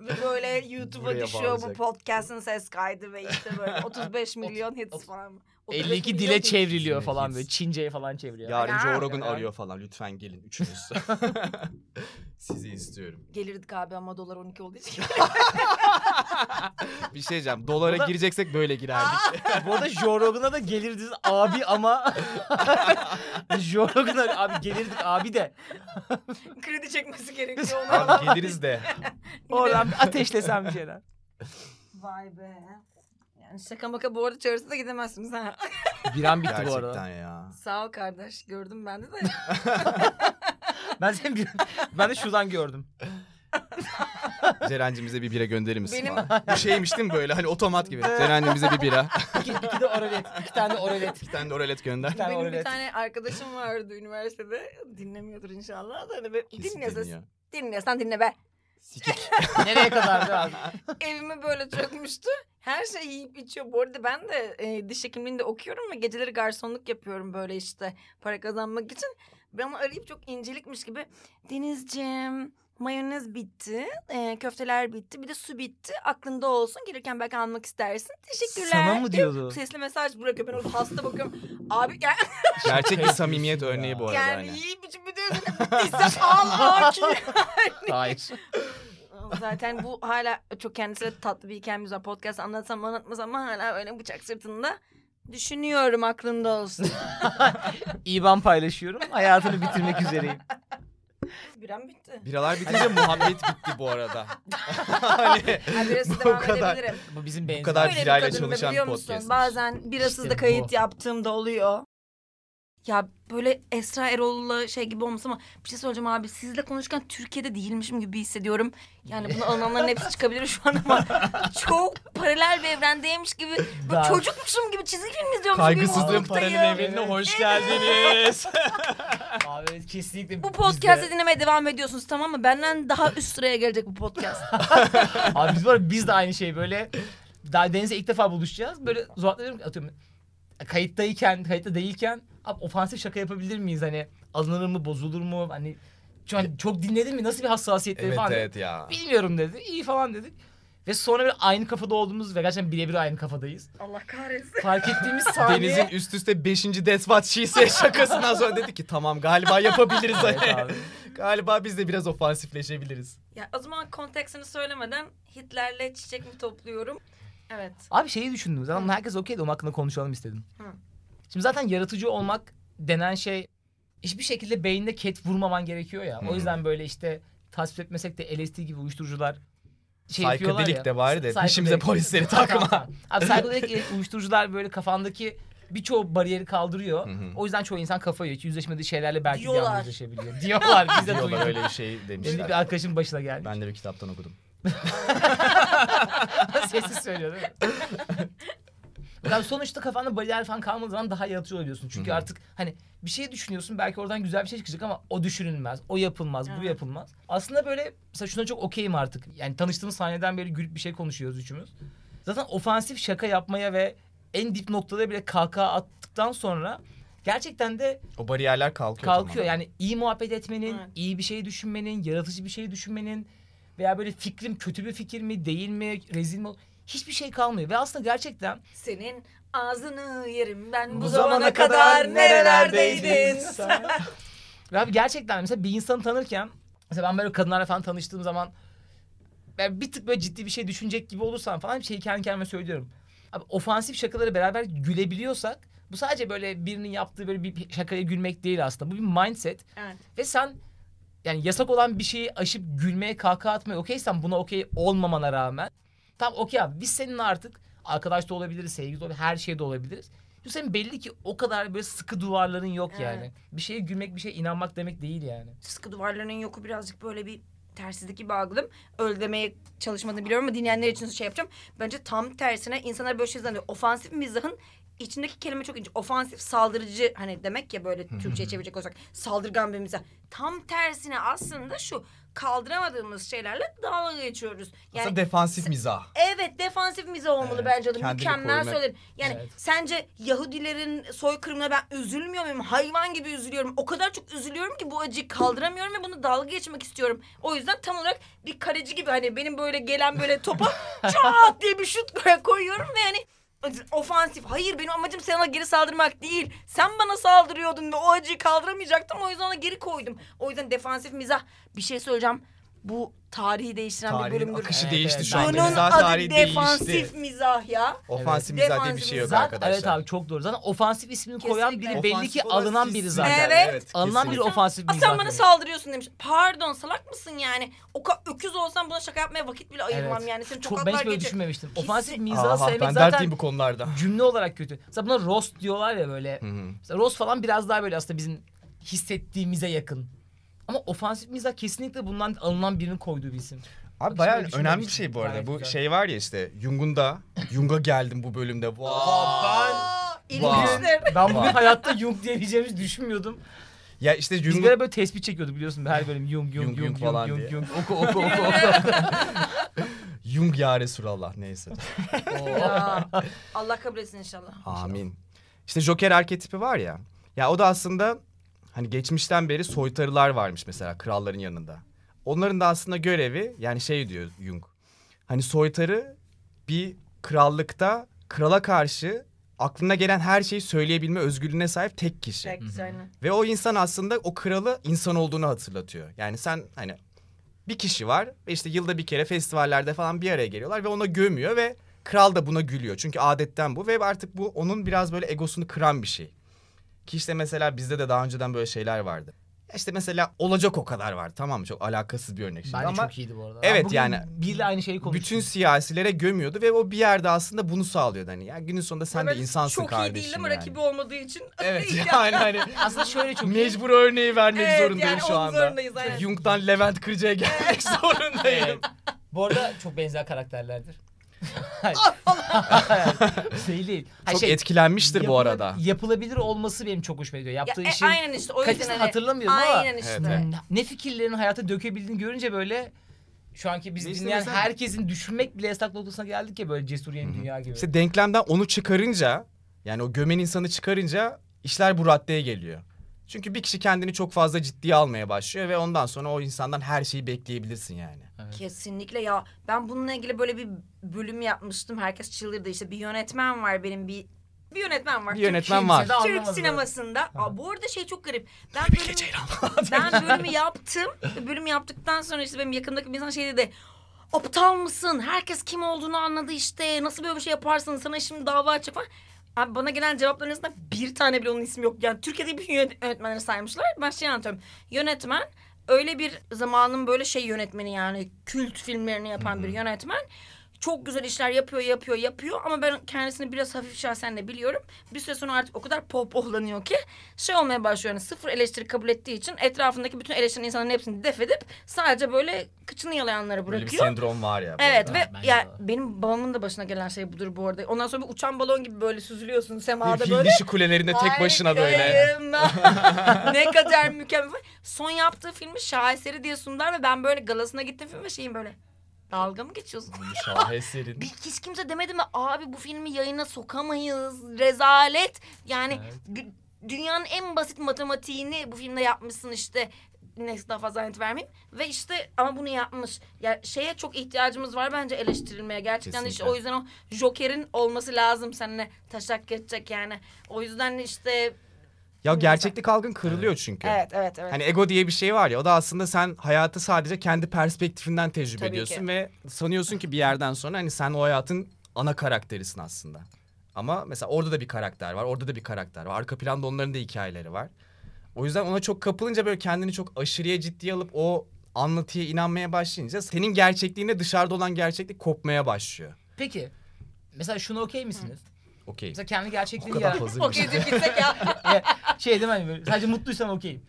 Ve böyle YouTube'a buraya düşüyor bağlayacak. Bu podcast'ın ses kaydı ve işte böyle otuz beş milyon hits falan. elli iki dile çevriliyor falan böyle. Çince'ye falan çeviriyor. Yarın ya. Joe Rogan arıyor falan. Lütfen gelin üçünüz. Sizi istiyorum. Gelirdik abi ama dolar on iki olduğu için. Bir şey diyeceğim. Dolara da... gireceksek böyle girerdik. Bu arada Joe Rogan'a da gelirdiniz abi ama. Joe Rogan'a abi gelirdik abi de. Kredi çekmesi gerekiyor. Abi geliriz de. Oradan ateşlesem bir şeyler. Vay be. Yani şaka maka bu arada çağrısı da gidemezsiniz ha. Bir an bitti gerçekten bu arada. Gerçekten ya. Sağ ol kardeş. Gördüm ben de de. ben, seni, ben de şuradan gördüm. Ceren'cim bize bir bira gönderir misin? Benim... Bu şeymiş değil mi böyle? Hani otomat gibi. Ceren'cim bize bir bira. iki, iki de oralet. İki tane de oralet. İki tane de oralet gönder. Benim oralet. Bir tane arkadaşım vardı üniversitede. Dinlemiyordur inşallah. Da hani böyle dinliyorsa, dinliyorsan dinle be. Sikik. Nereye kadardı abi? Evimi böyle çökmüştü. Her şey yiyip içiyor. Bu arada ben de e, diş hekimliğinde okuyorum ve geceleri garsonluk yapıyorum böyle işte para kazanmak için. Ben onu arayıp çok incelikmiş gibi Denizciğim mayonez bitti, e, köfteler bitti, bir de su bitti. Aklında olsun gelirken belki almak istersin. Teşekkürler. Sana mı diyordu? Sesli mesaj bırakıyor. Ben orada hasta bakıyorum. Abi gel. Gerçek bir samimiyet örneği bu arada. Yani, yani. yiyip içip bir de bittiyse ağla ki. Hayır. Zaten bu hala çok kendisiyle tatlı bir hikayemiz var. Podcast anlatsam anlatmasam ama hala öyle bıçak sırtında düşünüyorum aklında olsun. İban paylaşıyorum. Hayatını bitirmek üzereyim. Biram bitti. Biralar bitince muhabbet bitti bu arada. Hani birasız devam kadar, edebilirim. Bu bizim benziyor. Bu kadar birayla çalışan podcast. Bazen birasız işte da kayıt bu. Yaptığım da oluyor. Ya böyle Esra Erol'la şey gibi olmuş ama bir şey söyleyeceğim abi. Sizle konuşurken Türkiye'de değilmişim gibi hissediyorum. Yani bunu alınanların hepsi çıkabilir şu an ama çok paralel bir evrendeymiş gibi. Çocukmuşum gibi çizgi film izliyormuşum. Kaygısızlığın paralel evrene hoş geldiniz. Abi kesinlikle. Bu podcast'ı de... dinlemeye devam ediyorsunuz tamam mı? Benden daha üst sıraya gelecek bu podcast. Abi biz var biz de aynı şey böyle. Daha Deniz'le ilk defa buluşacağız. Böyle Zuhat'la diyorum ki atıyorum. Kayıttayken, kayıtta değilken abi ofansif şaka yapabilir miyiz? Hani alınır mı, bozulur mu? Hani çok, çok dinledin mi? Nasıl bir hassasiyetleri evet, falan? Evet ya. Bilmiyorum dedi. İyi falan dedik. Ve sonra böyle aynı kafada olduğumuz ve gerçekten birebir aynı kafadayız. Allah kahretsin. Fark ettiğimiz saniye. Deniz'in üst üste beşinci Desvat Şise şakasından sonra dedi ki tamam galiba yapabiliriz. Evet hani. Abi. Galiba biz de biraz ofansifleşebiliriz. Ya o zaman kontekstini söylemeden Hitler'le çiçek mi topluyorum? Evet. Abi şeyi düşündüm. Zaten herkes okeydi. Onun hakkında konuşalım istedim. Hı. Şimdi zaten yaratıcı olmak denen şey hiçbir şekilde beyinde ket vurmaman gerekiyor ya. Hı. O yüzden böyle işte tasvip etmesek de L S D gibi uyuşturucular şey yapıyorlar ya. Psychedelic de var de peşimize polisleri takma. Abi psychedelic uyuşturucular böyle kafandaki birçoğu bariyeri kaldırıyor. Hı hı. O yüzden çoğu insan kafayı yiyor. Hiç yüzleşmediği şeylerle belki de yalnızlaşabiliyor. Diyorlar. Biz de duyuyorlar. Öyle bir şey demişler. Şimdi bir arkadaşımın başına gelmiş. Ben de bir kitaptan okudum. Sessiz söylüyor değil mi? Yani sonuçta kafanda bariyer falan kalmadığı zaman daha yaratıcı olabiliyorsun. Çünkü hı-hı, artık hani bir şey düşünüyorsun belki oradan güzel bir şey çıkacak ama o düşünülmez, o yapılmaz, evet, bu yapılmaz. Aslında böyle mesela şuna çok okeyim artık. Yani tanıştığımız sahneden beri gülüp bir şey konuşuyoruz üçümüz. Zaten ofansif şaka yapmaya ve en dip noktada bile kahkaha attıktan sonra gerçekten de o bariyerler kalkıyor. Kalkıyor tamam. Yani iyi muhabbet etmenin, evet, iyi bir şey düşünmenin, yaratıcı bir şey düşünmenin veya böyle fikrim kötü bir fikir mi, değil mi, rezil mi... Hiçbir şey kalmıyor ve aslında gerçekten... Senin ağzını yerim ben bu, bu zamana, zamana kadar, kadar nerelerdeydin sen? Ve abi gerçekten mesela bir insanı tanırken... Mesela ben böyle kadınlarla falan tanıştığım zaman... Yani bir tık böyle ciddi bir şey düşünecek gibi olursam falan... Bir şeyi kendi kendime söylüyorum. Abi ofansif şakaları beraber gülebiliyorsak... Bu sadece böyle birinin yaptığı böyle bir şakaya gülmek değil aslında. Bu bir mindset. Evet. Ve sen... Yani yasak olan bir şeyi aşıp gülmeye kahkaha atmaya okeysen buna okey olmamana rağmen... Tam okey abi biz seninle artık arkadaş da olabiliriz, sevgili de olabiliriz, her şeyde olabiliriz. Çünkü senin belli ki o kadar böyle sıkı duvarların yok, evet, yani. Bir şeye gülmek, bir şeye inanmak demek değil yani. Sıkı duvarların yoku birazcık böyle bir tersizlik gibi algıladım. Öyle demeye çalışmadığını biliyorum ama dinleyenler için şey yapacağım. Bence tam tersine insanlar böyle şey zannediyor. Ofansif mizahın İçindeki kelime çok ince. Ofansif, saldırıcı hani demek ya böyle Türkçe'ye çevirecek olsak. Saldırgan bir mizah. Tam tersine aslında şu kaldıramadığımız şeylerle dalga geçiyoruz. Yani, aslında defansif mizah. Evet, defansif mizah olmalı evet, bence. Adım. Mükemmel söylerim. Yani evet. Sence Yahudilerin soykırımına ben üzülmüyor muyum? Hayvan gibi üzülüyorum. O kadar çok üzülüyorum ki bu acıyı kaldıramıyorum ve bunu dalga geçmek istiyorum. O yüzden tam olarak bir kaleci gibi hani benim böyle gelen böyle topa çat diye bir şut koyuyorum ve hani ofansif. Hayır, benim amacım sana geri saldırmak değil. Sen bana saldırıyordun ve o acıyı kaldıramayacaktım. O yüzden ona geri koydum. O yüzden defansif mizah. Bir şey söyleyeceğim. Bu tarihi değiştiren tarihin bir bölümdür. Akışı evet, değişti şu an. Bunun adı defansif değişti. Mizah ya. Ofansif evet. mizah diye bir şey yok zaten, arkadaşlar. Evet abi çok doğru. Zaten ofansif ismini kesinlikle. Koyan biri belli ofansif ki alınan biri zaten. Evet. evet alınan biri ofansif mizah. Sen bana saldırıyorsun demiş. Pardon, salak mısın yani? O ka- öküz olsam buna şaka yapmaya vakit bile ayırmam evet. yani. Seni çok ben hiç böyle düşünmemiştim. Kesin. Ofansif mizahı sevmek zaten bu konularda. Cümle olarak kötü. Mesela buna roast diyorlar ya böyle. Roast falan biraz daha böyle aslında bizim hissettiğimize yakın. Ama ofansif mizah kesinlikle bundan alınan birinin koyduğu bir isim. Abi bak, bayağı önemli bir şey bu arada. Gayet bu güzel. Şey var ya işte Jung'un da, Jung'a geldim bu bölümde. Wow, ben, İngilizler. Ben bugün hayatta Jung diyeceğimizi düşünmüyordum. Ya işte Jung... Biz böyle tespih çekiyorduk biliyorsun her bölüm. Jung, Jung, Jung, Jung, Jung falan Jung, diye. Jung, oku, oku, oku, oku. Jung ya Resulallah, neyse. Ya, Allah kabul etsin inşallah. Amin. İşte Joker arketipi var ya. Ya o da aslında... Hani geçmişten beri soytarılar varmış mesela kralların yanında. Onların da aslında görevi yani şey diyor Jung. Hani soytarı bir krallıkta krala karşı aklına gelen her şeyi söyleyebilme özgürlüğüne sahip tek kişi. Tek kişi. Ve o insan aslında o kralı insan olduğunu hatırlatıyor. Yani sen hani bir kişi var ve işte yılda bir kere festivallerde falan bir araya geliyorlar ve ona gömüyor ve kral da buna gülüyor. Çünkü adetten bu ve artık bu onun biraz böyle egosunu kıran bir şey. Ki işte mesela bizde de daha önceden böyle şeyler vardı. İşte mesela olacak o kadar vardı. Tamam mı? Çok alakasız bir örnek şimdi bence ama. Bence çok iyiydi bu arada. Evet yani. Biriyle aynı şeyi konuştum. Bütün siyasilere gömüyordu ve o bir yerde aslında bunu sağlıyordu. Hani yani günün sonunda sen yani de insansın kardeşim. Çok iyi değilim yani. Rakibi olmadığı için. Evet yani hani. Aslında şöyle çok mecbur örneği vermek evet, zorundayım yani şu anda. Evet yani onun zorundayız. Yani. Jung'dan Levent Kırca'ya gelmek zorundayım. Evet. Bu arada çok benzer karakterlerdir. şey değil. Çok şey, etkilenmiştir yapıla, bu arada. Yapılabilir olması benim çok hoşuma gidiyor. Yaptığı ya, işin e, aynen işte, o kalitesini hani, hatırlamıyorum aynen ama işte. Evet, ne fikirlerin hayata dökebildiğini görünce böyle şu anki biz işte dinleyen mesela, herkesin düşünmek bile esnaf noktasına geldik ya böyle cesur yeni hı. dünya gibi. İşte denklemden onu çıkarınca yani o gömen insanı çıkarınca işler bu raddeye geliyor. Çünkü bir kişi kendini çok fazla ciddiye almaya başlıyor ve ondan sonra o insandan her şeyi bekleyebilirsin yani. Evet. Kesinlikle ya. Ben bununla ilgili böyle bir bölüm yapmıştım. Herkes çıldırdı işte. Bir yönetmen var benim bir... Bir yönetmen var. Bir yönetmen Türk, var. Türk sinemasında. Aa, bu arada şey çok garip. Ben bölümü, ben bölümü yaptım. Bölümü yaptıktan sonra işte benim yakındaki bir insan şey dedi. Aptal mısın? Herkes kim olduğunu anladı işte. Nasıl böyle bir şey yaparsın? Sana şimdi dava açacak falan. Abi bana gelen cevapların arasında bir tane bile onun ismi yok. Yani Türkiye'de bütün yönetmenleri saymışlar. Ben şey anlatıyorum. Yönetmen öyle bir zamanın böyle şey yönetmeni yani kült filmlerini yapan Hı-hı. bir yönetmen. Çok güzel işler yapıyor, yapıyor, yapıyor. Ama ben kendisini biraz hafif şahsen de biliyorum. Bir süre sonra artık o kadar pohpohlanıyor ki şey olmaya başlıyor. Yani sıfır eleştiri kabul ettiği için etrafındaki bütün eleştiren insanların hepsini def edip sadece böyle kıçını yalayanları bırakıyor. Böyle bir sendrom var ya. Evet ve ben ya benim babamın da başına gelen şey budur bu arada. Ondan sonra bir uçan balon gibi böyle süzülüyorsun semada bir böyle. Bir fil dişi kulelerinde tek başına böyle. Ne kadar mükemmel. Son yaptığı filmi şaheseri diye sundular ve ben böyle galasına gittim film ve şeyim böyle. Dalga mı geçiyorsun? Şaheserin. Hiç kimse demedi mi? Abi bu filmi yayına sokamayız. Rezalet. Yani evet. Dünyanın en basit matematiğini bu filmde yapmışsın işte. Neyse daha fazla anet vermeyeyim. Ve işte ama bunu yapmış. Ya şeye çok ihtiyacımız var bence eleştirilmeye. Gerçekten işte o yüzden o Joker'in olması lazım seninle taşak geçecek yani. O yüzden işte... Ya gerçeklik algın kırılıyor evet. çünkü. Evet, evet, evet. Hani ego diye bir şey var ya o da aslında sen hayatı sadece kendi perspektifinden tecrübe Tabii ediyorsun ki. Ve sanıyorsun ki bir yerden sonra hani sen o hayatın ana karakterisin aslında. Ama mesela orada da bir karakter var, orada da bir karakter var. Arka planda onların da hikayeleri var. O yüzden ona çok kapılınca böyle kendini çok aşırıya ciddiye alıp o anlatıya inanmaya başlayınca senin gerçekliğinle dışarıda olan gerçeklik kopmaya başlıyor. Peki mesela şuna okey misiniz? Hı. Okey. Mesela kendi gerçekliğini yaratmak. Okey deyip gitsek ya. Şey demem hani böyle sadece mutluysan okeyim.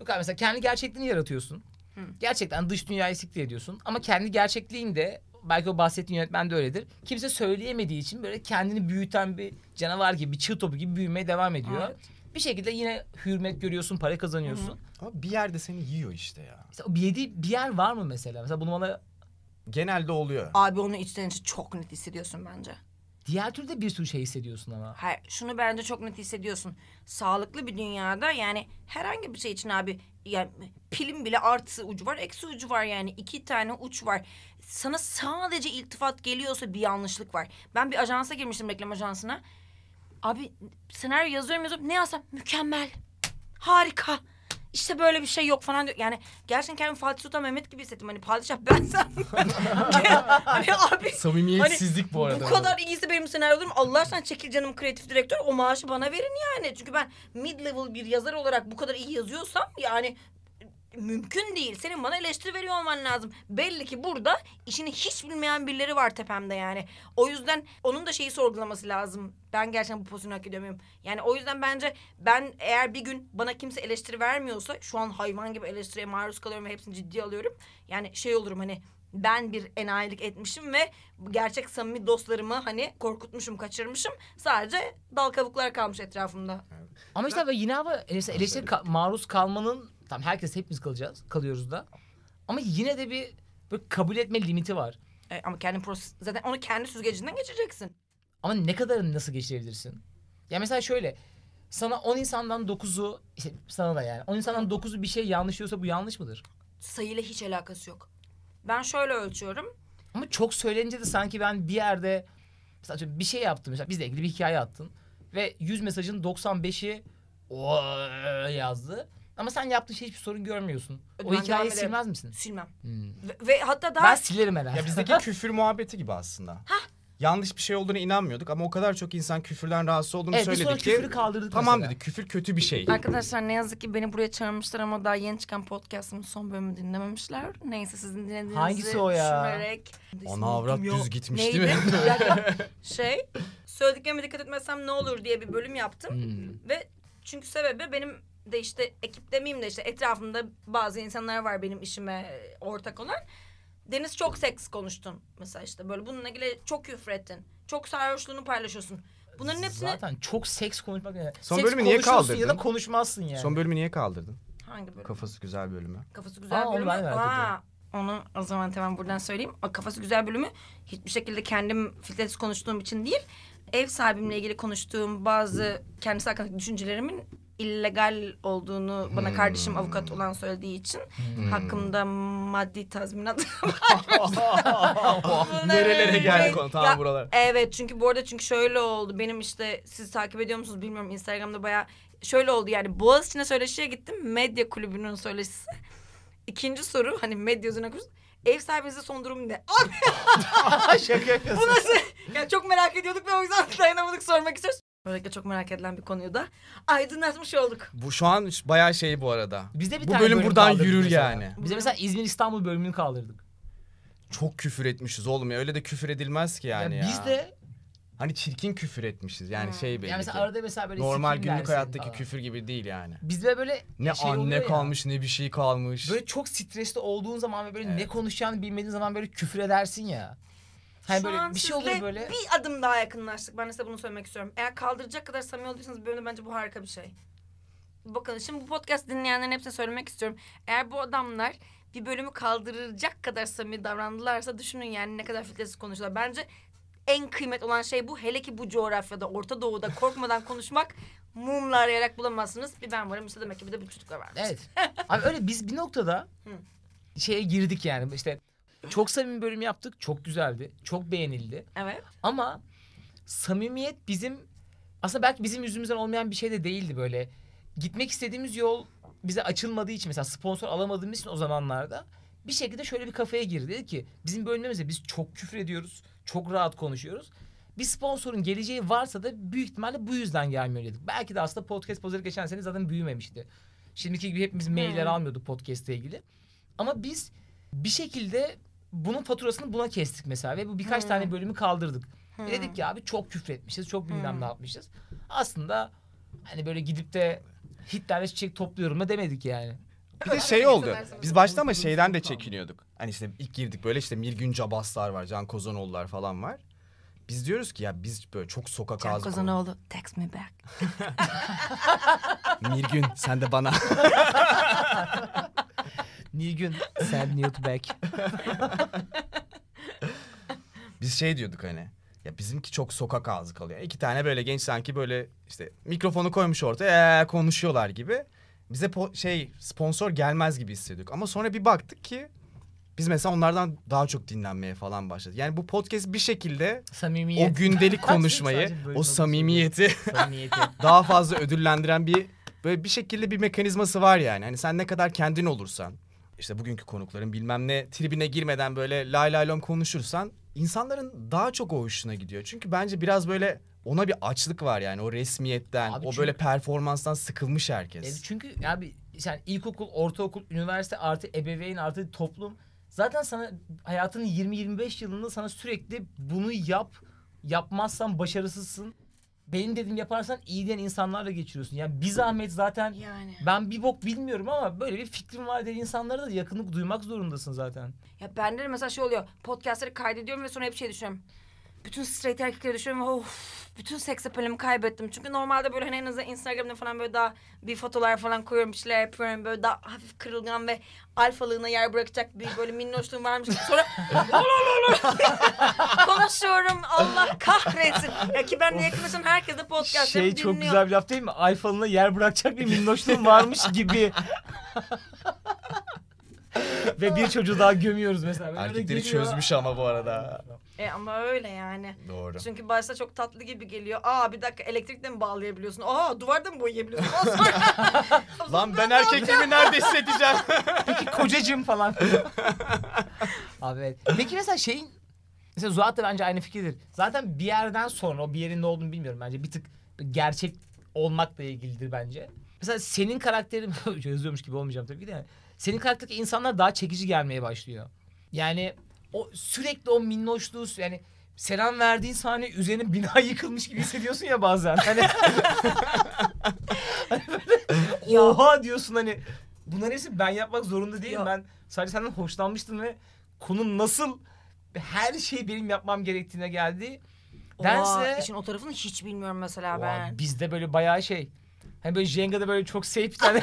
Yok abi mesela kendi gerçekliğini yaratıyorsun. Hı. Gerçekten dış dünyayı siktir ediyorsun. Ama kendi gerçekliğinde, belki o bahsettiğin yönetmen de öyledir. Kimse söyleyemediği için böyle kendini büyüten bir canavar gibi, bir çığ topu gibi büyümeye devam ediyor. Evet. Bir şekilde yine hürmet görüyorsun, para kazanıyorsun. Hı hı. Ama bir yerde seni yiyor işte ya. İşte bir yediği bir yer var mı mesela? Mesela bunu bana... Genelde oluyor. Abi onu içten içe çok net hissediyorsun bence. Diğer türlü de bir sürü şey hissediyorsun ama. Hayır, şunu bence çok net hissediyorsun. Sağlıklı bir dünyada yani herhangi bir şey için abi... Yani pilin bile artı ucu var, eksi ucu var yani. İki tane uç var. Sana sadece iltifat geliyorsa bir yanlışlık var. Ben bir ajansa girmiştim, reklam ajansına. Abi senaryo yazıyorum yazıyorum. Ne yazsam? Mükemmel. Harika. İşte böyle bir şey yok falan diyor. Yani gerçekten kendimi Fatih Sultan Mehmet gibi hissettim. Hani padişah ben sen. Hani abi. Samimiyetsizlik hani, bu arada. Bu kadar iyiyse benim senaryolarım. Allah aşkına çekil canım kreatif direktör. O maaşı bana verin yani. Çünkü ben mid level bir yazar olarak bu kadar iyi yazıyorsam yani mümkün değil. Senin bana eleştiri veriyor olman lazım. Belli ki burada işini hiç bilmeyen birileri var tepemde yani. O yüzden onun da şeyi sorgulaması lazım. Ben gerçekten bu pozisyonu hak ediyor muyum? Yani o yüzden bence ben eğer bir gün bana kimse eleştiri vermiyorsa... ...şu an hayvan gibi eleştiriye maruz kalıyorum ve hepsini ciddiye alıyorum. Yani şey olurum hani ben bir enayilik etmişim ve... ...gerçek samimi dostlarımı hani korkutmuşum, kaçırmışım. Sadece dal kavuklar kalmış etrafımda. Ama işte ben yine ama eleştiri ka- maruz kalmanın... Tamam herkes hepimiz kalacağız, kalıyoruz da. Ama yine de bir böyle kabul etme limiti var. E, ama kendi proses, zaten onu kendi süzgecinden geçireceksin. Ama ne kadarını nasıl geçirebilirsin? Ya mesela şöyle, sana on insandan dokuzu, işte sana da yani on insandan dokuzu bir şey yanlış diyorsa bu yanlış mıdır? Sayıyla hiç alakası yok. Ben şöyle ölçüyorum. Ama çok söylenince de sanki ben bir yerde mesela bir şey yaptım mesela bizle ilgili bir hikaye attın ve yüz mesajın doksan beşi yazdı. Ama sen yaptığın şey hiçbir sorun görmüyorsun. Ödümün o hikayeyi silmez misin? Silmem. Hmm. Ve, ve hatta daha... Ben silerim herhalde. Ya bizdeki küfür muhabbeti gibi aslında. Hah. Yanlış bir şey olduğuna inanmıyorduk ama o kadar çok insan küfürden rahatsız olduğunu evet, söyledik ki... Evet biz sonra küfürü kaldırdık tamam mesela. Dedik küfür kötü bir şey. Arkadaşlar ne yazık ki beni buraya çağırmışlar ama daha yeni çıkan podcast'ımın son bölümünü dinlememişler. Neyse sizin dinlediğinizi hangisi o ya? Düşünerek... Ana avrat düz gitmiş değil mi? Şey, söylediklerime dikkat etmezsem ne olur diye bir bölüm yaptım. Hmm. Ve çünkü sebebi benim... de işte ekip demeyeyim de işte etrafımda bazı insanlar var benim işime ortak olan. Deniz çok seks konuştun mesela işte böyle bununla ilgili çok küfrettin. Çok sarhoşluğunu paylaşıyorsun. Bunların hepsini... Zaten çok seks konuşmak... Son seks bölümü niye kaldırdın? Ya da konuşmazsın yani. Son bölümü niye kaldırdın? Hangi bölüm? Kafası güzel bölümü. Kafası güzel Aa, bölümü. Onu ben merak onu o zaman hemen buradan söyleyeyim. O kafası güzel bölümü hiçbir şekilde kendim filtresiz konuştuğum için değil. Ev sahibimle ilgili konuştuğum bazı kendisi hakkındaki düşüncelerimin illegal olduğunu bana hmm. kardeşim avukat olan söylediği için hmm. hakkımda maddi tazminat nerelere geldi konu tamam buralar. Evet çünkü bu arada çünkü şöyle oldu benim işte siz takip ediyor musunuz bilmiyorum Instagram'da bayağı şöyle oldu yani Boğaziçi'ne söyleşiye gittim medya kulübünün söyleşisi. İkinci soru hani medya üzerine kursun. Ev sahibinizde son durum ne? Abi şaka yapıyorsun. Bu nasıl? Yani çok merak ediyorduk ve o yüzden dayanamadık sormak istiyoruz. Böylelikle çok merak edilen bir konuyu da aydınlatmış olduk. Bu şu an bayağı şey bu arada. Bizde bir bu tane bölüm, bölüm buradan yürür mesela. Yani. Bize bölüm... mesela İzmir İstanbul bölümünü kaldırdık. Çok küfür etmişiz oğlum ya öyle de küfür edilmez ki yani ya. ya. Biz de hani çirkin küfür etmişiz yani hmm. şey belli yani mesela arada mesela böyle normal günlük hayattaki falan. Küfür gibi değil yani. Bizde böyle ne şey anne kalmış ya. Ne bir şey kalmış. Böyle çok stresli olduğun zaman ve böyle evet. ne konuşacağını bilmediğin zaman böyle küfür edersin ya. Hani böyle bir şey oluyor böyle. Bir adım daha yakınlaştık. Ben size bunu söylemek istiyorum. Eğer kaldıracak kadar samimi olduysanız bölümde bence bu harika bir şey. Bakın şimdi bu podcast dinleyenlerin hepsine söylemek istiyorum. Eğer bu adamlar bir bölümü kaldıracak kadar samimi davrandılarsa düşünün yani ne kadar filtresiz konuşuyorlar. Bence en kıymetli olan şey bu. Hele ki bu coğrafyada, Orta Doğu'da korkmadan konuşmak mumla arayarak bulamazsınız. Bir ben varım işte demek ki bir de bu çocuklar varmış. Evet. Abi öyle biz bir noktada Hı. şeye girdik yani işte... Çok samimi bölüm yaptık. Çok güzeldi. Çok beğenildi. Evet. Ama samimiyet bizim aslında belki bizim yüzümüzden olmayan bir şey de değildi böyle. Gitmek istediğimiz yol bize açılmadığı için mesela sponsor alamadığımız için o zamanlarda bir şekilde şöyle bir kafaya girdi. Dedi ki bizim bölümümüzde biz çok küfür ediyoruz. Çok rahat konuşuyoruz. Bir sponsorun geleceği varsa da büyük ihtimalle bu yüzden gelmiyor dedik. Belki de aslında podcast pazarı geçen sene zaten büyümemişti. Şimdiki gibi hepimiz mailler hmm. almıyorduk podcast'le ilgili. Ama biz bir şekilde bunun faturasını buna kestik mesela ve bu birkaç hmm. tane bölümü kaldırdık. Hmm. Dedik ki abi çok küfretmişiz, çok bilmem hmm. ne yapmışız. Aslında hani böyle gidip de Hitler'le çiçek topluyorum da demedik yani. Bir de şey oldu. Biz başta ama şeyden de çekiniyorduk. Hani işte ilk girdik böyle işte Mirgün Cabaslar var, Can Kozanoğlu'lar falan var. Biz diyoruz ki ya biz böyle çok sokak ağzı... Can Kozanoğlu, text me back. Nilgün, sen de bana. Nilgün, send nude back. Biz şey diyorduk hani, ya bizimki çok sokak ağzı kalıyor. İki tane böyle genç sanki böyle işte mikrofonu koymuş ortaya ee, konuşuyorlar gibi. Bize po- şey sponsor gelmez gibi hissediyorduk. Ama sonra bir baktık ki... Biz mesela onlardan daha çok dinlenmeye falan başladık. Yani bu podcast bir şekilde samimiyet, o gündelik konuşmayı, o samimiyeti, samimiyeti daha fazla ödüllendiren bir böyle bir şekilde bir mekanizması var yani. Hani sen ne kadar kendin olursan, işte bugünkü konukların bilmem ne tribine girmeden böyle lay lay lom konuşursan insanların daha çok o hoşuna gidiyor. Çünkü bence biraz böyle ona bir açlık var yani o resmiyetten, abi o çünkü, böyle performanstan sıkılmış herkes. Çünkü abi yani ilkokul, ortaokul, üniversite artı ebeveyn artı toplum zaten sana hayatının yirmi yirmi beş yılında sana sürekli bunu yap, yapmazsan başarısızsın. Benim dediğim yaparsan iyi diyen insanlarla geçiriyorsun. Yani bir zahmet zaten yani. Ben bir bok bilmiyorum ama böyle bir fikrim var diyen insanlara da yakınlık duymak zorundasın zaten. Ya bende de mesela şey oluyor, podcastları kaydediyorum ve sonra hep şey düşünüyorum. Bütün straight erkekleri düşünüyorum ve of, bütün seks apelimi kaybettim. Çünkü normalde böyle hani en azından Instagram'da falan böyle daha bir fotolar falan koyuyorum, bir şeyler yapıyorum. Böyle daha hafif kırılgan ve alfalığına yer bırakacak bir böyle minnoşluğum varmış. Sonra konuşuyorum, Allah kahretsin. Ya ki ben de yakınlaşan herkes de podcast'ı şey, dinliyor. Şey çok güzel bir laf değil mi? Alfalığına yer bırakacak bir minnoşluğum varmış gibi. Ve bir çocuğu daha gömüyoruz mesela. Ben erkekleri çözmüş ama bu arada. E ama öyle yani. Doğru. Çünkü başta çok tatlı gibi geliyor. Aa bir dakika elektrikle mi bağlayabiliyorsun? Aa duvarda mı boyayabiliyorsun? Aa, sonra... Lan ben erkekliğimi nerede hissedeceğim? Peki kocacığım falan. Abi evet. Peki mesela şeyin... Mesela Zuhat da bence aynı fikirdir. Zaten bir yerden sonra o bir yerin ne olduğunu bilmiyorum bence. Bir tık gerçek olmakla ilgilidir bence. Mesela senin karakterin... Özlüyormuş gibi olmayacağım tabii ki de. Senin karakterdeki insanlar daha çekici gelmeye başlıyor. Yani o sürekli o minnoşluğu yani selam verdiğin sahne üzerine bina yıkılmış gibi hissediyorsun ya bazen. Hani, hani böyle, oha diyorsun hani bunların hepsi ben yapmak zorunda değilim. Ya. Ben sadece senden hoşlanmıştım ve konu nasıl her şeyi benim yapmam gerektiğine geldi. Oha işin o tarafını hiç bilmiyorum mesela oha, ben. Bizde böyle bayağı şey. Hani böyle Jenga'da böyle çok safe bir tane,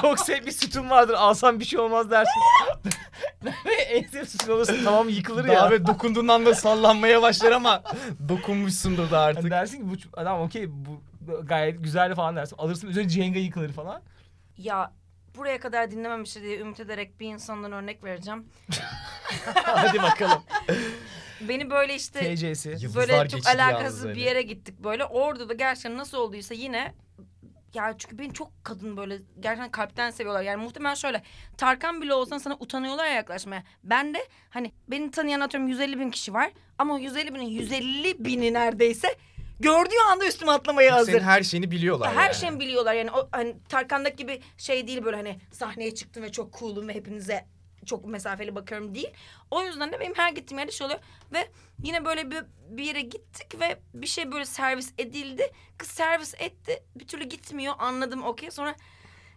çok safe bir sütun vardır. Alsan bir şey olmaz dersin. En safe sütun olursun tamam yıkılır daha ya. Abi dokunduğundan da sallanmaya başlar ama dokunmuşsundur da artık. Yani dersin ki bu adam okey bu gayet güzel falan dersin. Alırsın üzerine Jenga yıkılır falan. Ya buraya kadar dinlememişti diye ümit ederek bir insandan örnek vereceğim. Hadi bakalım. Beni böyle işte T C'si. Böyle çok alakasız bir yere gittik böyle. Orada da gerçekten nasıl olduysa yine... Ya çünkü beni çok kadın böyle gerçekten kalpten seviyorlar. Yani muhtemelen şöyle Tarkan bile olsan sana utanıyorlar ya yaklaşmaya. Ben de hani beni tanıyan atıyorum yüz elli bin kişi var. Ama yüz elli binin yüz elli bini neredeyse gördüğü anda üstüme atlamaya hazır. Senin her şeyini biliyorlar. Her yani. Şeyini biliyorlar yani. O, hani Tarkan'daki gibi şey değil böyle hani sahneye çıktım ve çok cool'um ve hepinize... Çok mesafeli bakıyorum değil. O yüzden de benim her gittiğim yerde şey oluyor. Ve yine böyle bir, bir yere gittik ve bir şey böyle servis edildi. Kız servis etti. Bir türlü gitmiyor. Anladım okey. Sonra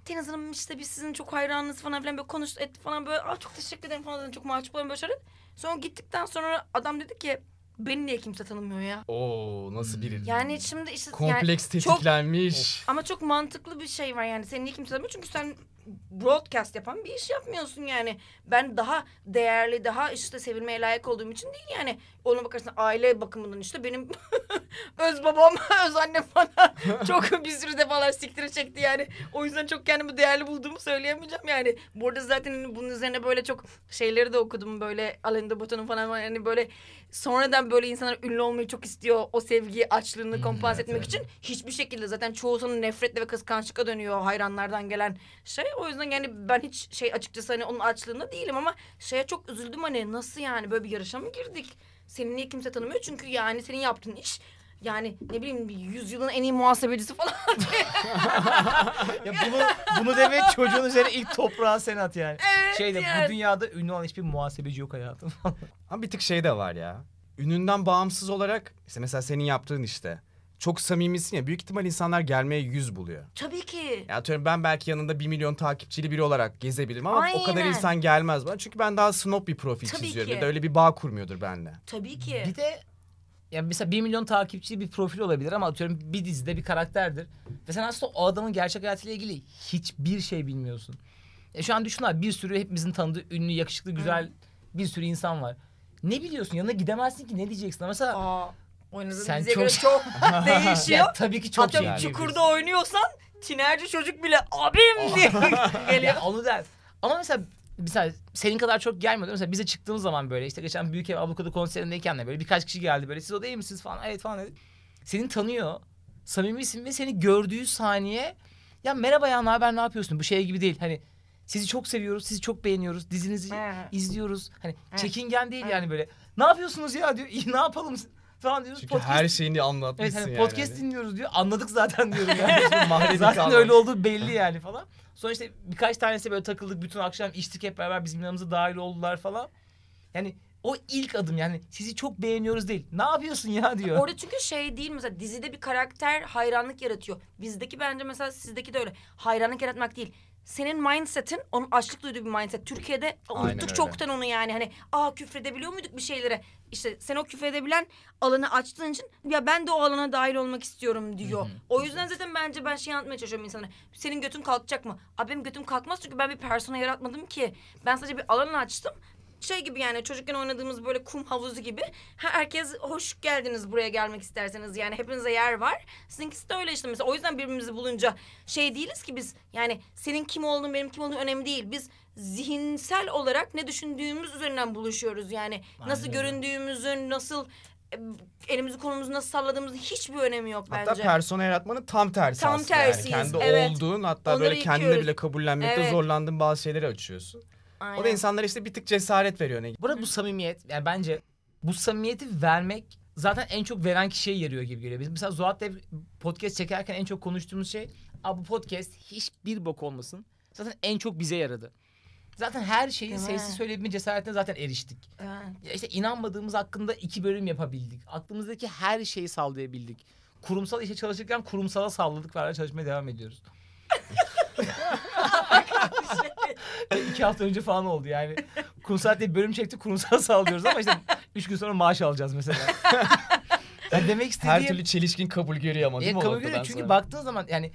Deniz Hanım işte biz sizin çok hayranınız falan filan böyle konuştu etti falan böyle. Aa çok teşekkür ederim falan dedim. Çok mahcup oluyorum böyle şeyler. Sonra gittikten sonra adam dedi ki beni niye kimse tanımıyor ya? Oo nasıl biri? Yani şimdi işte kompleks yani tetiklenmiş. Çok, ama çok mantıklı bir şey var yani. Seni niye kimse tanımıyor? Çünkü sen broadcast yapan bir iş yapmıyorsun yani. Ben daha değerli, daha işte sevilmeye layık olduğum için değil yani. Ona bakarsan aile bakımından işte benim öz babam, öz annem bana çok bir sürü defalar siktiri çekti yani. O yüzden çok kendimi değerli bulduğumu söyleyemeyeceğim yani. Bu arada zaten bunun üzerine böyle çok şeyleri de okudum böyle. Alinda Botan'ın falan yani böyle sonradan böyle insanlar ünlü olmayı çok istiyor. O sevgiyi, açlığını hmm, kompans evet, etmek evet. için hiçbir şekilde zaten çoğu sana nefretle ve kıskançlıkla dönüyor hayranlardan gelen şey. O yüzden yani ben hiç şey açıkçası hani onun açlığında değilim ama şeye çok üzüldüm hani nasıl yani böyle bir yarışa mı girdik? Seni niye kimse tanımıyor? Çünkü yani senin yaptığın iş yani ne bileyim yüzyılın en iyi muhasebecisi falan. Ya bunu, bunu demek çocuğun üzerine ilk toprağa sen at yani. Evet, şeyde yani. Bu dünyada ünlü olan hiçbir muhasebeci yok hayatım. Ama bir tık şey de var ya. Ününden bağımsız olarak işte mesela senin yaptığın işte. çok samimisin ya, büyük ihtimal insanlar gelmeye yüz buluyor. Tabii ki. Ya atıyorum ben belki yanında bir milyon takipçili biri olarak gezebilirim ama aynen, o kadar insan gelmez bana. Çünkü ben daha snob bir profil tabii çiziyorum ki, ya da öyle bir bağ kurmuyordur benimle. Tabii ki. Bir de yani mesela bir milyon takipçili bir profil olabilir ama atıyorum bir dizide bir karakterdir. Ve sen aslında o adamın gerçek hayatıyla ilgili hiçbir şey bilmiyorsun. E şu an düşün abi, bir sürü hepimizin tanıdığı ünlü, yakışıklı, güzel hmm. bir sürü insan var. Ne biliyorsun? Yanına gidemezsin ki, ne diyeceksin? Mesela aa, oynadığın sen diziye çok... göre çok değişiyor. Ya, tabii ki çok. Hatta yani Çukur'da oynuyorsan tinerci çocuk bile abim diye geliyor. Ya, onu der. Ama mesela mesela senin kadar çok gelmiyordu. Mesela bize çıktığımız zaman böyle işte geçen Büyük Ev Avukatı konserindeyken de böyle birkaç kişi geldi böyle. Siz o değil misiniz falan? Evet falan dedi. Seni tanıyor. Samimisin ve seni gördüğü saniye ya merhaba ya, ne haber, ne yapıyorsun? Bu şey gibi değil. Hani sizi çok seviyoruz, sizi çok beğeniyoruz, dizinizi ee. izliyoruz. Hani ee. çekingen değil ee. yani böyle. Ne yapıyorsunuz ya diyor, iyi ne yapalım falan diyoruz. Çünkü podcast... her şeyini anlatmışsın evet, hani yani. Podcast dinliyoruz diyor, anladık zaten diyoruz yani. Zaten kalmış, öyle olduğu belli yani falan. Sonra işte birkaç tanesi böyle takıldık, bütün akşam içtik hep beraber, bizim yanımıza dahil oldular falan. Yani o ilk adım yani sizi çok beğeniyoruz değil, ne yapıyorsun ya diyor. Orada çünkü şey değil mesela, dizide bir karakter hayranlık yaratıyor. Bizdeki bence mesela sizdeki de öyle hayranlık yaratmak değil. Senin mindsetin, onun açlık duyduğu bir mindset. Türkiye'de unuttuk çoktan onu yani. Hani aa küfredebiliyor muyduk bir şeylere? İşte sen o küfredebilen alanı açtığın için ya ben de o alana dahil olmak istiyorum diyor. Hı-hı. O yüzden zaten bence ben şey anlatmaya çalışıyorum insanlara. Senin götün kalkacak mı? Abi benim götüm kalkmaz çünkü ben bir persona yaratmadım ki. Ben sadece bir alanı açtım. Şey gibi yani çocukken oynadığımız böyle kum havuzu gibi. Herkes hoş geldiniz buraya, gelmek isterseniz yani hepinize yer var. Sizinkisi de öyle işte mesela. O yüzden birbirimizi bulunca şey değiliz ki biz. Yani senin kim olduğun, benim kim olduğum önemli değil. Biz zihinsel olarak ne düşündüğümüz üzerinden buluşuyoruz yani. Aynen. Nasıl göründüğümüzün, nasıl elimizi kolumuzu nasıl salladığımızın hiçbir önemi yok bence. Hatta persona yaratmanın tam tersi tam aslında. Tam tersiyiz yani. Kendi evet, olduğun hatta onları böyle kendine yıkıyoruz, bile kabullenmekte evet, zorlandığın bazı şeyleri açıyorsun. Aynen. O da insanlara işte bir tık cesaret veriyor. Ne? Burada bu samimiyet, yani bence bu samimiyeti vermek zaten en çok veren kişiye yarıyor gibi geliyor. Biz mesela Zuhat'la podcast çekerken en çok konuştuğumuz şey, "Aa bu podcast hiçbir bok olmasın." Zaten en çok bize yaradı. Zaten her şeyi sessiz söyleyebilme cesaretine zaten eriştik. Ya işte inanmadığımız hakkında iki bölüm yapabildik. Aklımızdaki her şeyi sallayabildik. Kurumsal işe çalışırken kurumsala salladık ve çalışmaya devam ediyoruz. İki hafta önce falan oldu yani. Kurumsal diye bölüm çektik, kurumsal sallıyoruz ama işte üç gün sonra maaş alacağız mesela. Yani demek istediğim... Her türlü çelişkin kabul görüyor ama değil mi? Kabul görüyor çünkü sonra baktığın zaman yani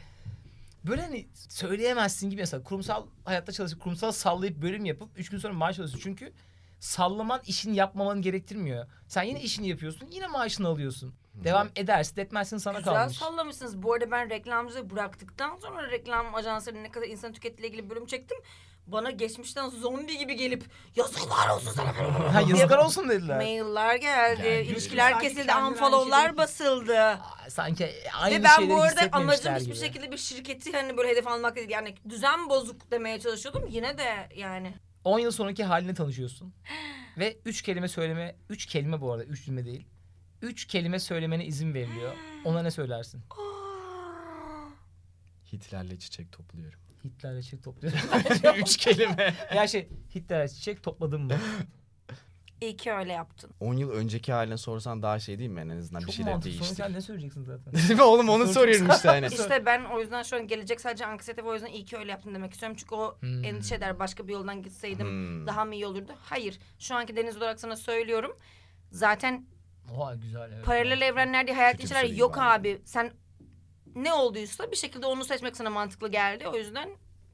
böyle hani söyleyemezsin gibi mesela kurumsal hayatta çalışıp kurumsal sallayıp bölüm yapıp üç gün sonra maaş alıyorsun çünkü sallaman işini yapmamanı gerektirmiyor. Sen yine işini yapıyorsun, yine maaşını alıyorsun. Devam edersin, etmezsin sana güzel kalmış. Güzel sallamışsınız. Bu arada ben reklamcılığı bıraktıktan sonra reklam ajanslarının ne kadar insan tükettiğiyle ilgili bölüm çektim. Bana geçmişten zombi gibi gelip yazıklar olsun sana. Ha, yazıklar olsun dediler. Mailler geldi, yani, ilişkiler kesildi, unfollow'lar basıldı. Aa, sanki aynı şeyleri hissetmemişler gibi. Ve ben bu arada amacım hiçbir şekilde bir şirketi hani böyle hedef almak değil. Yani düzen bozuk demeye çalışıyordum yine de yani. on yıl sonraki haline tanışıyorsun. Ve üç kelime söyleme, üç kelime bu arada, üç cümle değil. Üç kelime söylemene izin veriliyor. Ona ne söylersin? Hitler'le çiçek topluyorum. Hitler'le çiçek topluyorum. Üç kelime. Ya şey, Hitler'le çiçek topladın mı? İyi ki öyle yaptın. on yıl önceki haline sorsan daha şey değil mi? En azından çok bir şeyler değişti. Çok mantıklı. Sonra sen ne söyleyeceksin zaten? Değil mi oğlum? Onu soruyorum işte. Hani. İşte ben o yüzden şu an gelecek sadece anksiyete ve o yüzden iyi ki öyle yaptın demek istiyorum. Çünkü o hmm. endişe eder. Başka bir yoldan gitseydim hmm. daha mı iyi olurdu? Hayır. Şu anki Deniz olarak sana söylüyorum. Zaten oha, güzel, evet. Paralel evrenler diye hayat içler yok abi. abi. Sen ne olduysa bir şekilde onu seçmek sana mantıklı geldi. O yüzden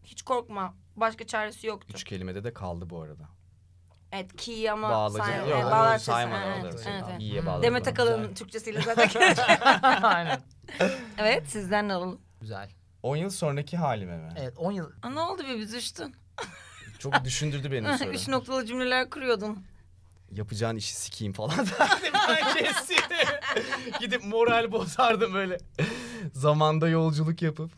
hiç korkma. Başka çaresi yoktu. Üç kelimede de kaldı bu arada. Evet ki ama bağladı. Say- yok, bağlar saymadan evet, olur. Evet, evet. İyiye bağladı. Demet Akalın Türkçesiyle zaten. Aynen. Evet, sizden ne alalım? Güzel. on yıl sonraki halime mi? Evet, on yıl. Aa, ne oldu be, biz düştün. Çok düşündürdü beni sonra. Üç noktalı cümleler kuruyordun. Yapacağın işi sikeyim falan derdim ben kesin. Gidip moral bozardım böyle. Zamanda yolculuk yapıp.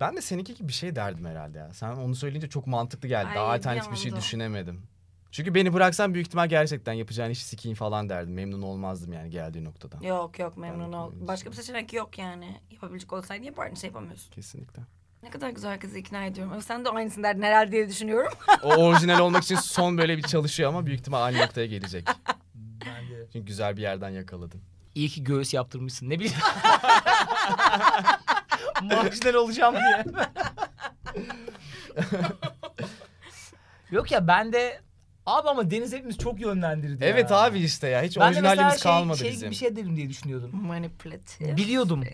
Ben de seninki gibi bir şey derdim herhalde ya. Sen onu söyleyince çok mantıklı geldi. Ay, daha alternatif bir şey düşünemedim. Çünkü beni bıraksan büyük ihtimal gerçekten yapacağın işi sikeyim falan derdim. Memnun olmazdım yani geldiği noktadan. Yok yok memnun ol. Başka bir seçenek yok yani. Yapabilecek olsaydı yapardın, şey yapamıyorsun. Kesinlikle. Ne kadar güzel herkesi ikna ediyorum. Ama sen de aynısını derdin herhalde diye düşünüyorum. O orijinal olmak için son böyle bir çalışıyor ama büyük ihtimal aynı noktaya gelecek. Çünkü güzel bir yerden yakaladım. İyi ki göğüs yaptırmışsın. Ne bileyim. Marjinal olacağım diye. Yok ya ben de... Abi ama Deniz hepimiz çok yönlendirdi. Evet ya. Abi işte ya. Hiç ben orijinalliğimiz şey, kalmadı şey, bizim. Ben de mesela şey gibi bir şey derim diye düşünüyordum. Manipülatif. Biliyordum.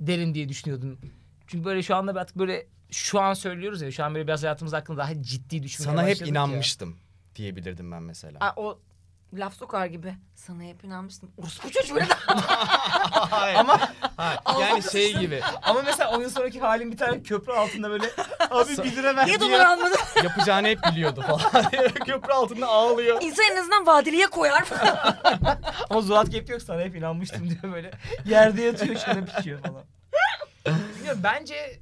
Derim diye düşünüyordum. Çünkü böyle şu anda artık böyle... Şu an söylüyoruz ya. Şu an böyle biraz hayatımız hakkında daha ciddi düşünmeye sana hep inanmıştım ya. Diyebilirdim ben mesela. Aa, o... Laf sokar gibi. Sana hep inanmıştım. Orospu çocuğu böyle. Ama yani şey gibi. Ama mesela on yıl sonraki halim bir tane köprü altında böyle abi bir lira ver diye. Niye almadı? Yapacağını hep biliyordu falan. Köprü altında ağlıyor. İnsan en azından vadeliye koyar. Ama Zuhat hep yok sana hep inanmıştım diyor böyle. Yerde yatıyor şarap içiyor falan. Bilmiyorum bence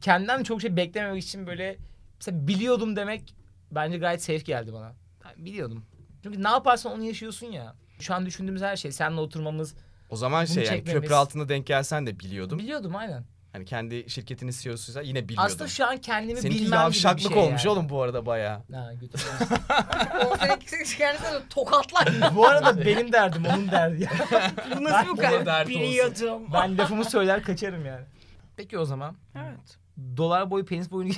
kendimden çok şey beklememek için böyle mesela biliyordum demek bence gayet safe geldi bana. Yani biliyordum. Çünkü ne yaparsan onu yaşıyorsun ya. Şu an düşündüğümüz her şey. Seninle oturmamız. O zaman şey yani çekmemiz. Köprü altında denk gelsen de biliyordum. Biliyordum aynen. Hani kendi şirketinin C E O'suysa yine biliyordum. Aslında şu an kendimi seninki bilmem gibi bir şey olmuş yani. Seninki olmuş oğlum bu arada bayağı. Ha götür. on seneki şikayetler de tokatlar. Bu arada benim derdim onun derdi. Bu nasıl bu kadar? Biliyordum. Ben lafımı söyler kaçarım yani. Peki o zaman. Evet. Dolar boyu penis boyunu...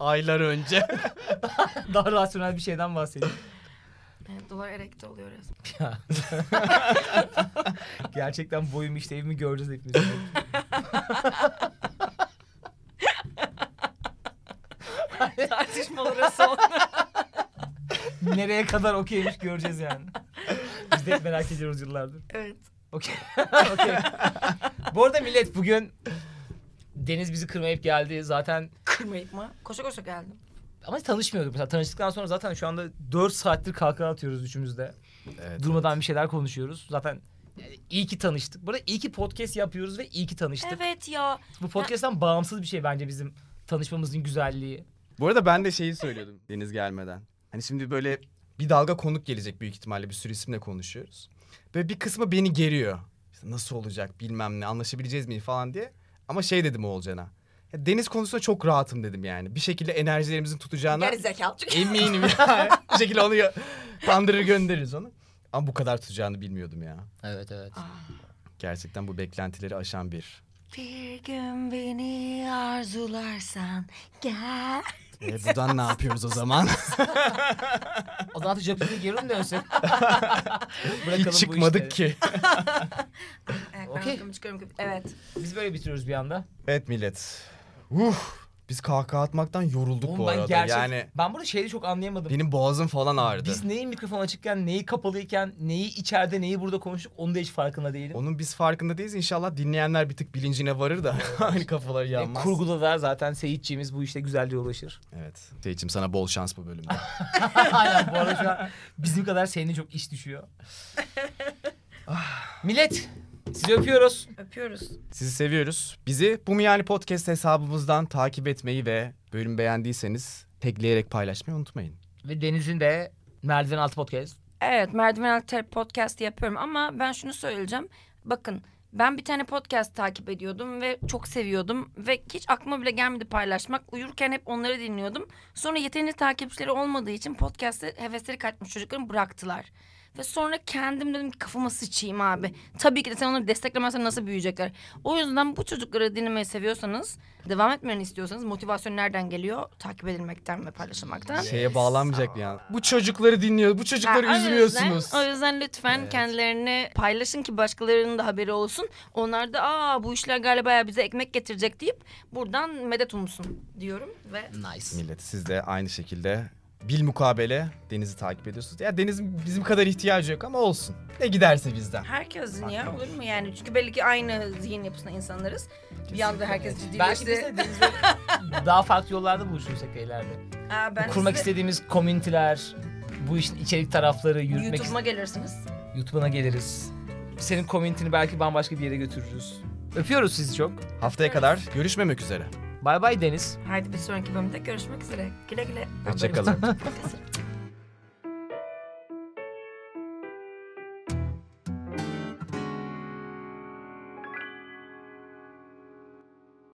Aylar önce. Daha rasyonel bir şeyden bahsedeyim. Evet, dolar erekte oluyor resmen. Gerçekten boyum işlevimi göreceğiz hepimiz. Tartışmalara son. Nereye kadar okeymiş göreceğiz yani. Biz de merak ediyoruz yıllardır. Evet. Okey. Okay. Bu arada millet bugün... Deniz bizi kırmayıp geldi zaten. Kırmayıp mı? Koşa koşa geldim. Ama tanışmıyorduk mesela. Tanıştıktan sonra zaten şu anda dört saattir kalkan atıyoruz üçümüz de. Evet, durmadan evet. Bir şeyler konuşuyoruz. Zaten yani iyi ki tanıştık. Burada iyi ki podcast yapıyoruz ve iyi ki tanıştık. Evet ya. Bu podcast'tan ya... bağımsız bir şey bence bizim tanışmamızın güzelliği. Bu arada ben de şeyi söylüyordum Deniz gelmeden. Hani şimdi böyle bir dalga konuk gelecek büyük ihtimalle bir sürü isimle konuşuyoruz. Ve bir kısmı beni geriyor. İşte nasıl olacak bilmem ne anlaşabileceğiz mi falan diye. Ama şey dedim Oğulcan'a. Deniz konusunda çok rahatım dedim yani. Bir şekilde enerjilerimizin tutacağına eminim yani. Bir şekilde onu kandırır göndeririz onu. Ama bu kadar tutacağını bilmiyordum ya. Evet evet. Aa. Gerçekten bu beklentileri aşan bir. Bir gün beni arzularsan gel. E buradan ne yapıyoruz o zaman? O zaman Japon'u geri mi dönsün? Hiç çıkmadık ki. Okey. Evet. Biz böyle bitiriyoruz bir anda. Evet millet. Uh, biz kahkaha atmaktan yorulduk oğlum bu arada. Gerçek, yani. Ben burada şeyi çok anlayamadım. Benim boğazım falan ağrıdı. Biz neyi mikrofon açıkken, neyi kapalıyken, neyi içeride, neyi burada konuştuk onu da hiç farkında değilim. Onun biz farkında değiliz. İnşallah dinleyenler bir tık bilincine varır da hani kafaları yanmaz. E, kurguladılar zaten. Seyitçiğimiz bu işte güzelce ulaşır. Evet. Seyitçiğim sana bol şans bu bölümde. Aynen bu arada şu an bizim kadar senin çok iş düşüyor. Ah. Millet... Sizi öpüyoruz. Öpüyoruz. Sizi seviyoruz. Bizi Bumuyani Podcast hesabımızdan takip etmeyi ve bölümü beğendiyseniz tagleyerek paylaşmayı unutmayın. Ve Deniz'in de Merdiven Altı Podcast. Evet, Merdiven Altı Podcast yapıyorum ama ben şunu söyleyeceğim. Bakın ben bir tane podcast takip ediyordum ve çok seviyordum. Ve hiç aklıma bile gelmedi paylaşmak. Uyurken hep onları dinliyordum. Sonra yeterli takipçileri olmadığı için podcast'e hevesleri kaçmış çocuklarını bıraktılar. Ve sonra kendim dedim kafama sıçayım abi. Tabii ki de sen onları desteklemezsen nasıl büyüyecekler? O yüzden bu çocukları dinlemeyi seviyorsanız, devam etmeni istiyorsanız motivasyon nereden geliyor? Takip edilmekten ve paylaşılmaktan. Şeye bağlanmayacak yani. Bu çocukları dinliyor, bu çocukları ha, üzmüyorsunuz. O yüzden, o yüzden lütfen evet. Kendilerini paylaşın ki başkalarının da haberi olsun. Onlar da aa bu işler galiba bize ekmek getirecek deyip buradan medet umsun diyorum ve... Nice. Millet siz de aynı şekilde... Bilmukabele Deniz'i takip ediyorsunuz. Ya Deniz'in bizim kadar ihtiyacı yok ama olsun. Ne giderse bizden. Herkesin bak, ya olur mu yani? Çünkü belli ki aynı zihin yapısına insanlarız. Kesinlikle. Bir yanda herkes ciddileşti. Belki biz de Deniz'le daha farklı yollarda buluşursak ileride. Aa, ben kurmak size... istediğimiz komüniteler, bu işin içerik tarafları yürütmek... YouTube'uma gelirsiniz. YouTube'una geliriz. Senin komünitini belki bambaşka bir yere götürürüz. Öpüyoruz sizi çok. Haftaya evet. Kadar görüşmemek üzere. Bay bay Deniz. Haydi bir sonraki bölümde görüşmek üzere. Güle güle. Hoşçakalın.